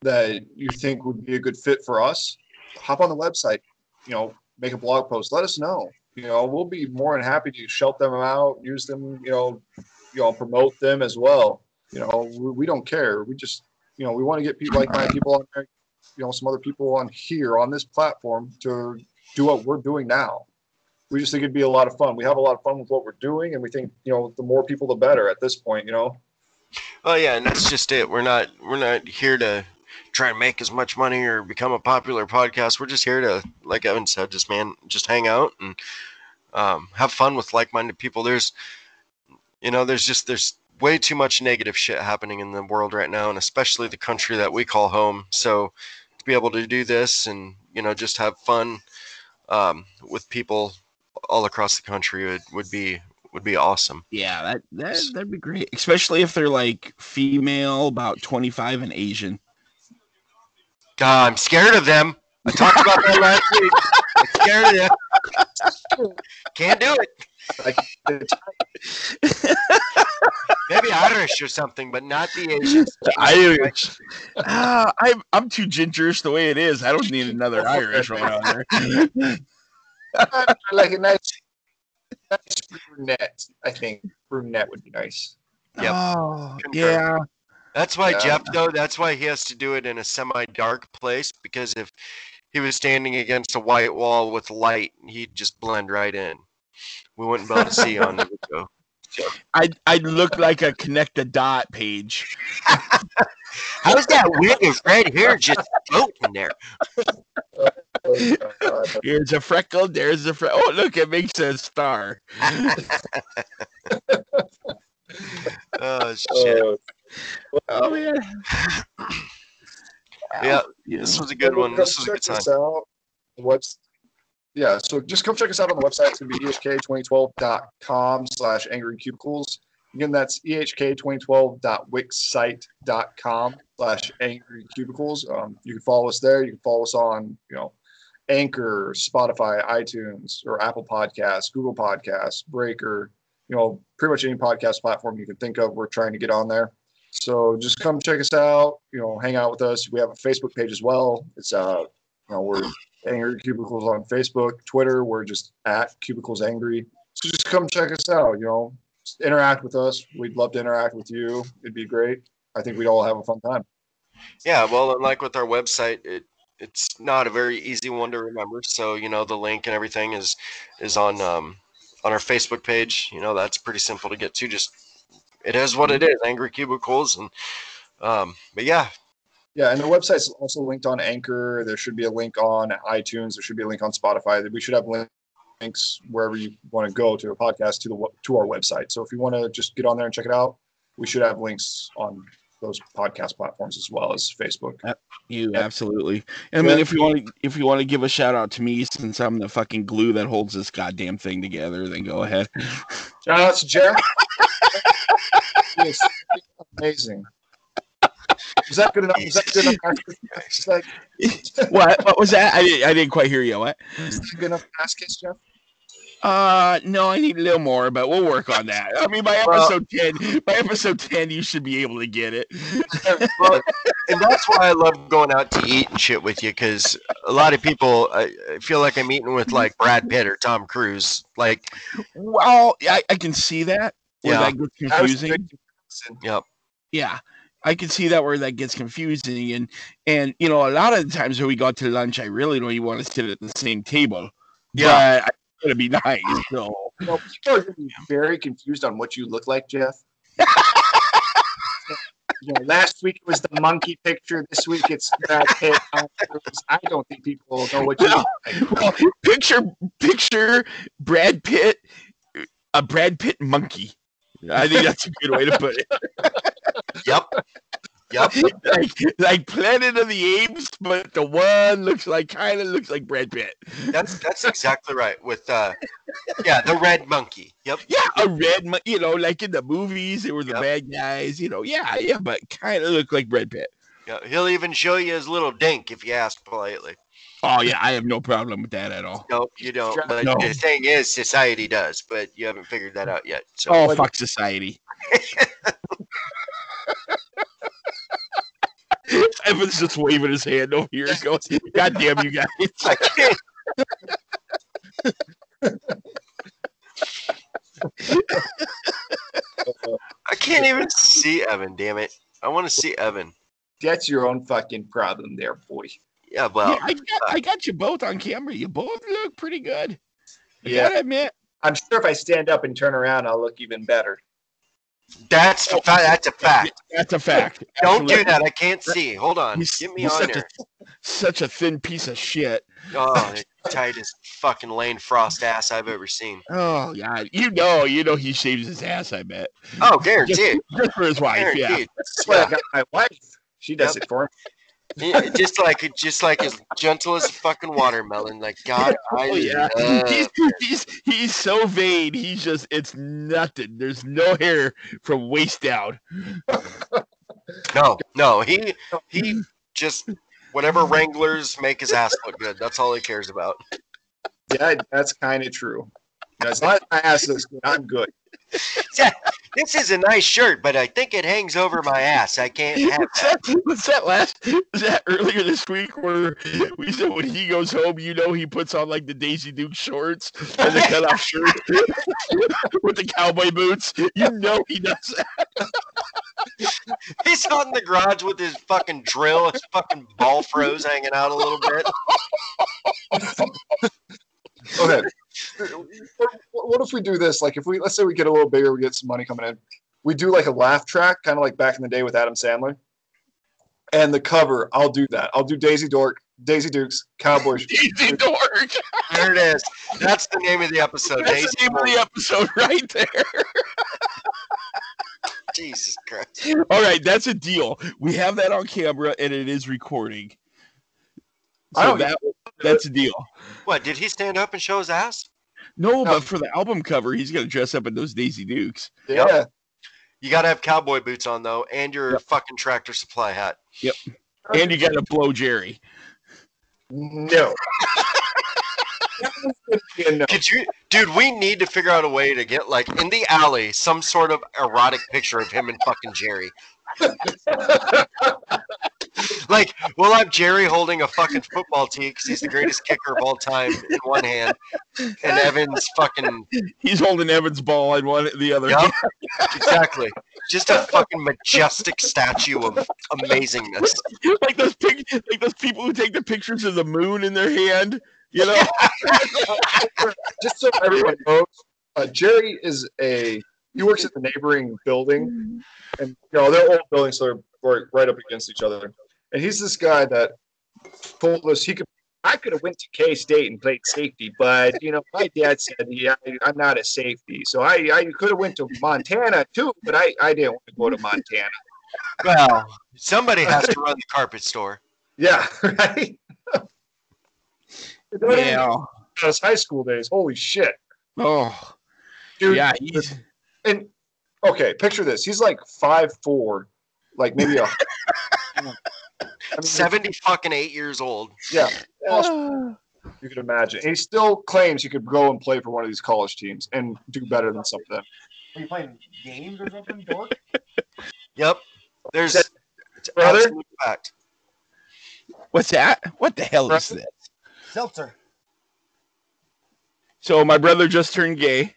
that you think would be a good fit for us, hop on the website, you know, make a blog post, let us know. You know, we'll be more than happy to shout them out, use them, you know, promote them as well. You know, we don't care. We just, you know, we want to get people like my people on there, you know, some other people on here on this platform to do what we're doing now. We just think it'd be a lot of fun. We have a lot of fun with what we're doing, and we think, you know, the more people, the better at this point, you know. Oh, yeah, and that's just it. We're not here to try and make as much money or become a popular podcast. We're just here to, like Evan said, just hang out and have fun with like-minded people. There's way too much negative shit happening in the world right now, and especially the country that we call home. So to be able to do this and, you know, just have fun with people all across the country would be awesome. Yeah, that'd be great, especially if they're like female, about 25 and Asian. I'm scared of them. I talked about that last week. I'm scared of them. Can't do it. Maybe Irish or something, but not the Asians. Irish. I'm too gingerish the way it is. I don't need another Irish right on there. Like a nice brunette. I think brunette would be nice. Yep. Oh, yeah. That's why, Jeff, though, that's why he has to do it in a semi-dark place, because if he was standing against a white wall with light, he'd just blend right in. We wouldn't be able to see on the video. I'd look like a connect the dot page. How's that wig of red hair just floating there? Here's a freckle. There's a freckle. Oh, look, it makes a star. Oh, shit. Oh, yeah. Yeah, this was a good one. This was a good time. Yeah, so just come check us out on the website. It's going to be ehk2012.com/angrycubicles. Again, that's ehk2012.wixsite.com/angrycubicles. You can follow us there. You can follow us on, Anchor, Spotify, iTunes, or Apple Podcasts, Google Podcasts, Breaker, pretty much any podcast platform you can think of. We're trying to get on there. So just come check us out, hang out with us. We have a Facebook page as well. It's, we're Angry Cubicles on Facebook, Twitter. We're just at Cubicles Angry. So just come check us out, Just interact with us. We'd love to interact with you. It'd be great. I think we'd all have a fun time. Yeah, well, and like with our website, it's not a very easy one to remember. So, the link and everything is on our Facebook page. That's pretty simple to get to. Just it is what it is, Angry Cubicles. And but yeah. Yeah, and the website's also linked on Anchor. There should be a link on iTunes. There should be a link on Spotify. We should have links wherever you want to go to a podcast to our website. So if you want to just get on there and check it out, we should have links on those podcast platforms as well as Facebook. Absolutely. And then if you want to give a shout out to me, since I'm the fucking glue that holds this goddamn thing together, then go ahead. Shout out to Jared. Yes, amazing. Was that good enough? Was that good enough? What was that? I didn't quite hear you. What? Is that good enough ass kiss, Jeff? No, I need a little more, but we'll work on that. I mean, by episode 10, you should be able to get it. And that's why I love going out to eat and shit with you, because a lot of people, I feel like I'm eating with like Brad Pitt or Tom Cruise. Like, well, I can see that. Yeah, that gets confusing. Yep. Yeah. I can see that where that gets confusing, and a lot of the times when we go out to lunch, I really don't even want to sit at the same table. Yeah, but it's gonna be nice. So people are gonna be very confused on what you look like, Jeff. Last week it was the monkey picture. This week it's that. I don't think people know what you look like. Well, picture Brad Pitt, a Brad Pitt monkey. I think that's a good way to put it. Yep. Like Planet of the Apes, but the one kind of looks like Brad Pitt. That's exactly right. With the red monkey. Yep. Yeah, a red monkey. Like in the movies, they were the bad guys. Yeah, but kind of look like Brad Pitt. Yeah, he'll even show you his little dink if you ask politely. Oh yeah, I have no problem with that at all. No, you don't. But the thing is, society does. But you haven't figured that out yet. So. Oh fuck society. Evan's just waving his hand over here. And goes, God damn you guys! I can't. I can't even see Evan. Damn it! I want to see Evan. That's your own fucking problem, there, boy. Yeah, well, I got you both on camera. You both look pretty good. I gotta admit. I'm sure if I stand up and turn around, I'll look even better. That's a fact. That's a fact. Don't do that. I can't see. Hold on. Get me on here. Such a thin piece of shit. Oh, the tightest fucking Lane Frost ass I've ever seen. Oh God, you know he shaves his ass. I bet. Oh, guaranteed. Just for his wife. Guaranteed. Yeah. My wife. She does it for him. Just like as gentle as fucking watermelon. Like God, he's so vain. He's just it's nothing. There's no hair from waist down. No. He just whatever Wranglers make his ass look good. That's all he cares about. Yeah, that's kind of true. As long as my ass looks good, I'm good. Yeah, this is a nice shirt, but I think it hangs over my ass. I can't have that. Was that earlier this week where we said when he goes home, he puts on like the Daisy Duke shorts and the cutoff shirt with the cowboy boots. He does that. He's out in the garage with his fucking drill, his fucking ball froze hanging out a little bit. Okay. What if we do this? Like, if we, let's say we get a little bigger, we get some money coming in. We do like a laugh track, kind of like back in the day with Adam Sandler. And the cover, I'll do that. I'll do Daisy Dukes, Cowboys. Daisy Dork. There it is. That's the name of the episode. That's Daisy the name Dork. Of the episode right there. Jesus Christ. All right, that's a deal. We have that on camera, and it is recording. So that's a deal. What, did he stand up and show his ass? No, but for the album cover, he's going to dress up in those Daisy Dukes. Yeah. You got to have cowboy boots on, though, and your fucking Tractor Supply hat. Yep. And you got to blow Jerry. No. No. Dude, we need to figure out a way to get, like, in the alley, some sort of erotic picture of him and fucking Jerry. Like, we'll have Jerry holding a fucking football tee because he's the greatest kicker of all time in one hand, and Evan's fucking... He's holding Evan's ball in one the other. Yep, exactly. Just a fucking majestic statue of amazingness. Like those people who take the pictures of the moon in their hand, you know? Just so everyone knows, Jerry is a... He works at the neighboring building, and they're old buildings, so they're right up against each other. And he's this guy that told us I could have went to K-State and played safety, but my dad said I'm not a safety, so I could have went to Montana too, but I didn't want to go to Montana. Well, somebody has to run the carpet store. Yeah, right. Yeah, those high school days. Holy shit. Oh, dude. Yeah. And okay, picture this. He's like 5'4", like maybe 78 years old. Yeah, you can imagine. And he still claims he could go and play for one of these college teams and do better than some of them. Are you playing games or something, dork? Yep. There's brother. Fact. What's that? What the hell is this? Seltzer. So my brother just turned gay.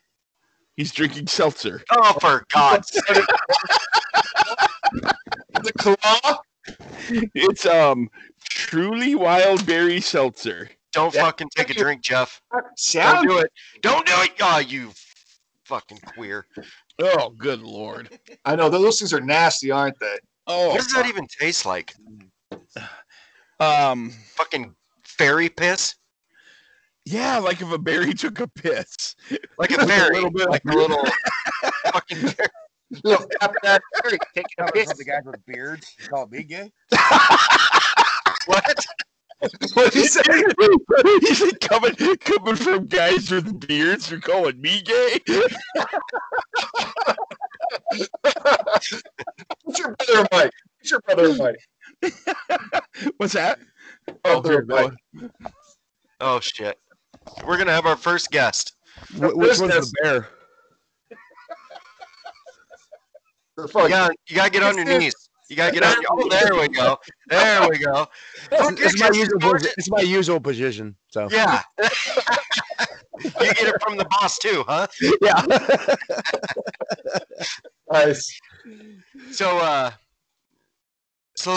He's drinking seltzer. Oh, for God's sake. The claw? It's Truly Wild Berry Seltzer. Don't fucking take a drink, Jeff. Don't do it. Don't do it. Oh, you fucking queer. Oh, good Lord. I know. Those things are nasty, aren't they? Oh. What does that even taste like? Fucking fairy piss? Yeah, like if a berry took a piss. Like a berry. A little bit like a little fucking berry. Look, that berry taking a piss. The guys with beards call me gay. What? What did he say? He said coming from guys with beards who calling me gay. What's your brother Mike? What's that? Brother Mike. Oh shit. We're going to have our first guest. Which one's the bear? You got to get on your knees. You got to get on your... Oh, there we go. There we go. It's my usual position. So yeah. You get it from the boss too, huh? Yeah. Nice. So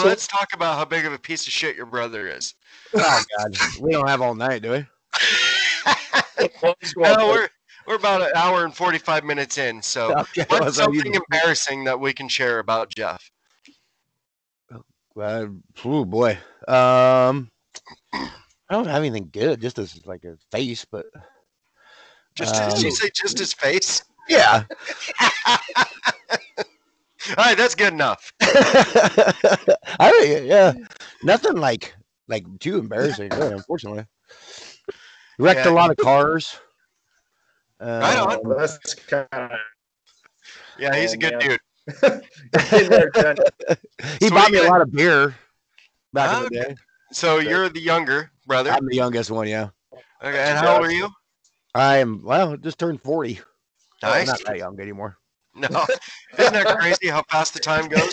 let's talk about how big of a piece of shit your brother is. Oh, God. We don't have all night, do we? No, we're about an hour and 45 minutes in, so okay, what's something embarrassing that we can share about Jeff? Oh, boy. I don't have anything good, just as like a face, but... did you say just his face? Yeah. All right, that's good enough. Nothing like too embarrassing, really, unfortunately. Wrecked a lot of cars. Right on. That's kinda... Yeah, he's a good dude. He bought me a lot of beer back in the day. So you're the younger brother. I'm the youngest one, yeah. Okay, and how old are you? I just turned 40. Nice. I'm not that young anymore. No, isn't that crazy how fast the time goes?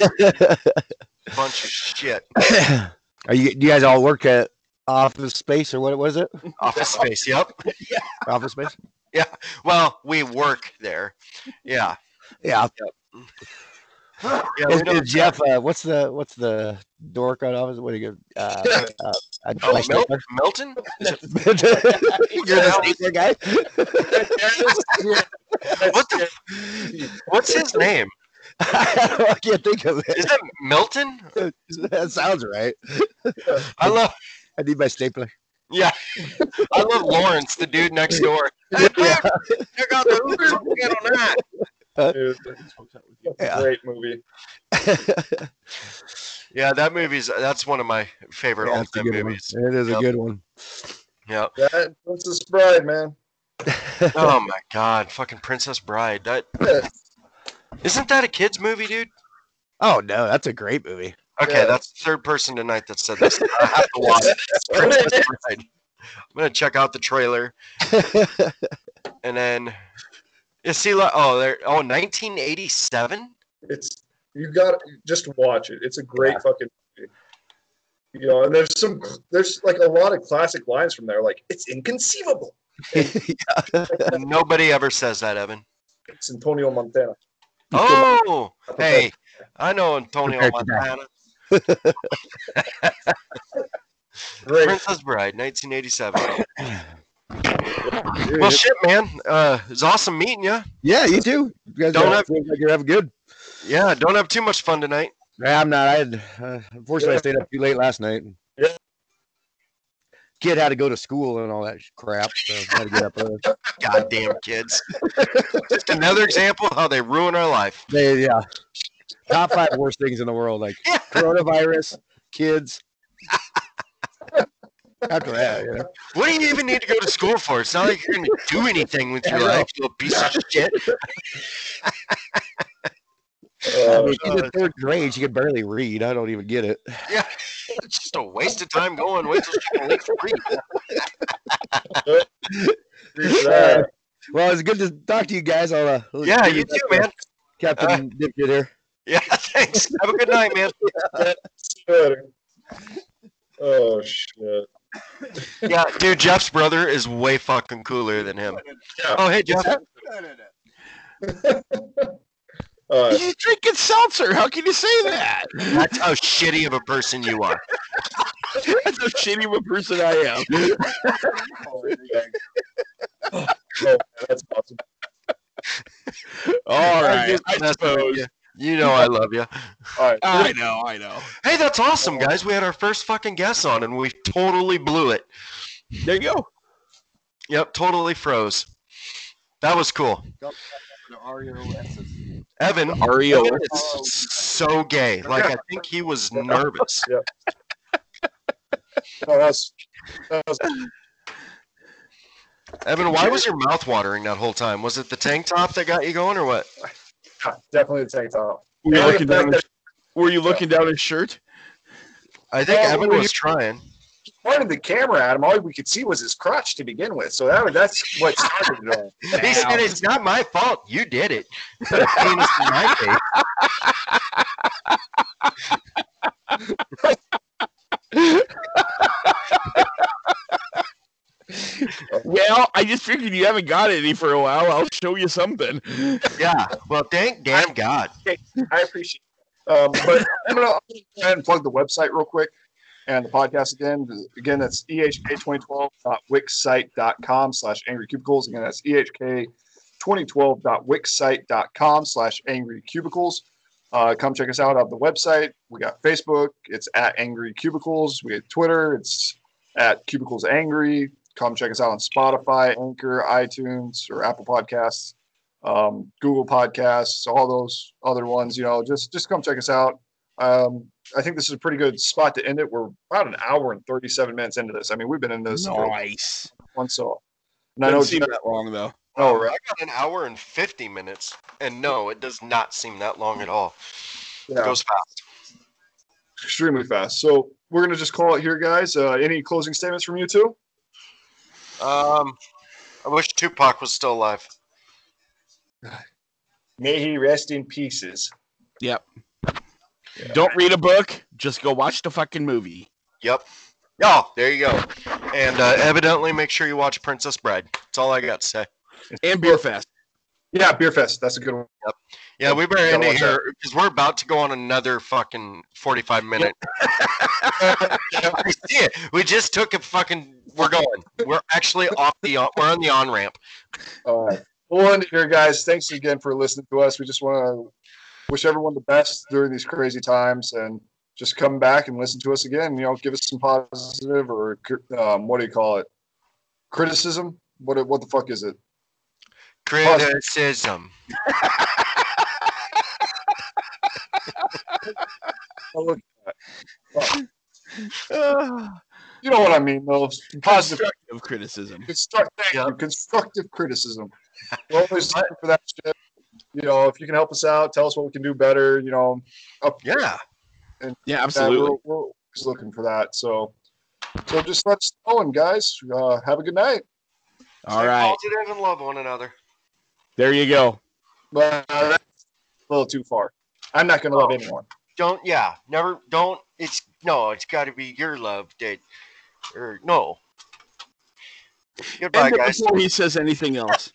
Bunch of shit. Do you guys all work at Office Space or what was it? Office Space, yep. Yeah. Office Space? Yeah. Well, we work there. Yeah. Yeah. Yep. Jeff, what's the dork on office? What do you go? Milton? You're the sneaker guy. What's his name? I can't think of it. Is that Milton? That sounds right. I need my stapler. Yeah, I love Lawrence, the dude next door. Hey, yeah. Check out the Hoopers. We'll get on that. Great movie. Yeah, that's one of my favorite all-time movies. One. It is a good one. Yeah, Princess Bride, man. Oh my God, fucking Princess Bride. That isn't that a kids movie, dude? Oh no, that's a great movie. Okay, that's the third person tonight that said this. I have to watch it. I'm gonna check out the trailer, and then you see, 1987. You got just watch it. It's a great fucking movie. You know, and there's like a lot of classic lines from there. Like, it's inconceivable. Nobody ever says that, Evan. It's Antonio Montana. Oh, hey, I know Antonio Montana. Princess Bride, 1987. Well, shit, man. It's awesome meeting you. Yeah, you too. You guys you're having good. Yeah, don't have too much fun tonight. Yeah, I'm not. Unfortunately, I stayed up too late last night. Yeah. Kid had to go to school and all that crap. So I had to get up early. Goddamn kids! Just another example of how they ruin our life. Top 5 worst things in the world, like coronavirus, kids. After that, you know? What do you even need to go to school for? It's not like you're going to do anything with your life, you little piece of shit. She's in 3rd grade. She can barely read. I don't even get it. Yeah, it's just a waste of time going. Wait till she can read. Well, it's good to talk to you guys. Yeah, you too, man. Captain Dipkid here. Yeah, thanks. Have a good night, man. Oh, shit. Yeah, dude, Jeff's brother is way fucking cooler than him. Oh, hey, Jeff. No. You're drinking seltzer. How can you say that? That's how shitty of a person you are. That's how shitty of a person I am. Oh, that's awesome. All right. I suppose. You know I love you. All right. I know. Hey, that's awesome, guys. We had our first fucking guest on, and we totally blew it. There you go. Yep, totally froze. That was cool. Evan is so gay. Like, I think he was nervous. Evan, why was your mouth watering that whole time? Was it the tank top that got you going, or what? Definitely the tank top. Were you looking down his shirt? I think Evan was trying. Pointed the camera at him. All we could see was his crotch to begin with. So that's what started it all. He said, "It's not my fault. You did it." Well, I just figured you haven't got any for a while. I'll show you something. Yeah. Well, thank damn God. I appreciate it. But I'm going to go ahead and plug the website real quick and the podcast again. Again, that's ehk2012.wixsite.com/angrycubicles. Again, that's ehk2012.wixsite.com/angrycubicles. Come check us out on the website. We got Facebook. It's at Angry Cubicles. We got Twitter. It's at Cubicles Angry. Come check us out on Spotify, Anchor, iTunes, or Apple Podcasts, Google Podcasts, all those other ones. You know, just come check us out. I think this is a pretty good spot to end it. We're about an hour and 37 minutes into this. I mean, we've been in this once off. And I know it doesn't seem that long, though. Oh, right. I got an hour and 50 minutes, and no, it does not seem that long at all. Yeah. It goes fast. Extremely fast. So we're going to just call it here, guys. Any closing statements from you two? I wish Tupac was still alive. May he rest in pieces. Yep. Yeah. Don't read a book. Just go watch the fucking movie. Yep. Oh, there you go. And evidently, make sure you watch Princess Bride. That's all I got to say. And Beer Fest. Yeah, Beer Fest. That's a good one. Yep. Yeah, we better end it here because we're about to go on another fucking 45 minute. I see it. We just took a fucking. We're going. We're actually off the. We're on the on ramp. All right. We'll end it here, guys. Thanks again for listening to us. We just want to wish everyone the best during these crazy times, and just come back and listen to us again. You know, give us some positive or what do you call it? Criticism? What the fuck is it? Criticism. You know what I mean, though. Constructive criticism. Constructive criticism. We're always looking for that shit. You know, if you can help us out, tell us what we can do better. You know, absolutely. We're always looking for that. So just let's go, and guys, have a good night. All right. Positive and love one another. There you go. But that's a little too far. I'm not going to love anyone. It's got to be your love that, or no. Goodbye, guys. Before he says anything else.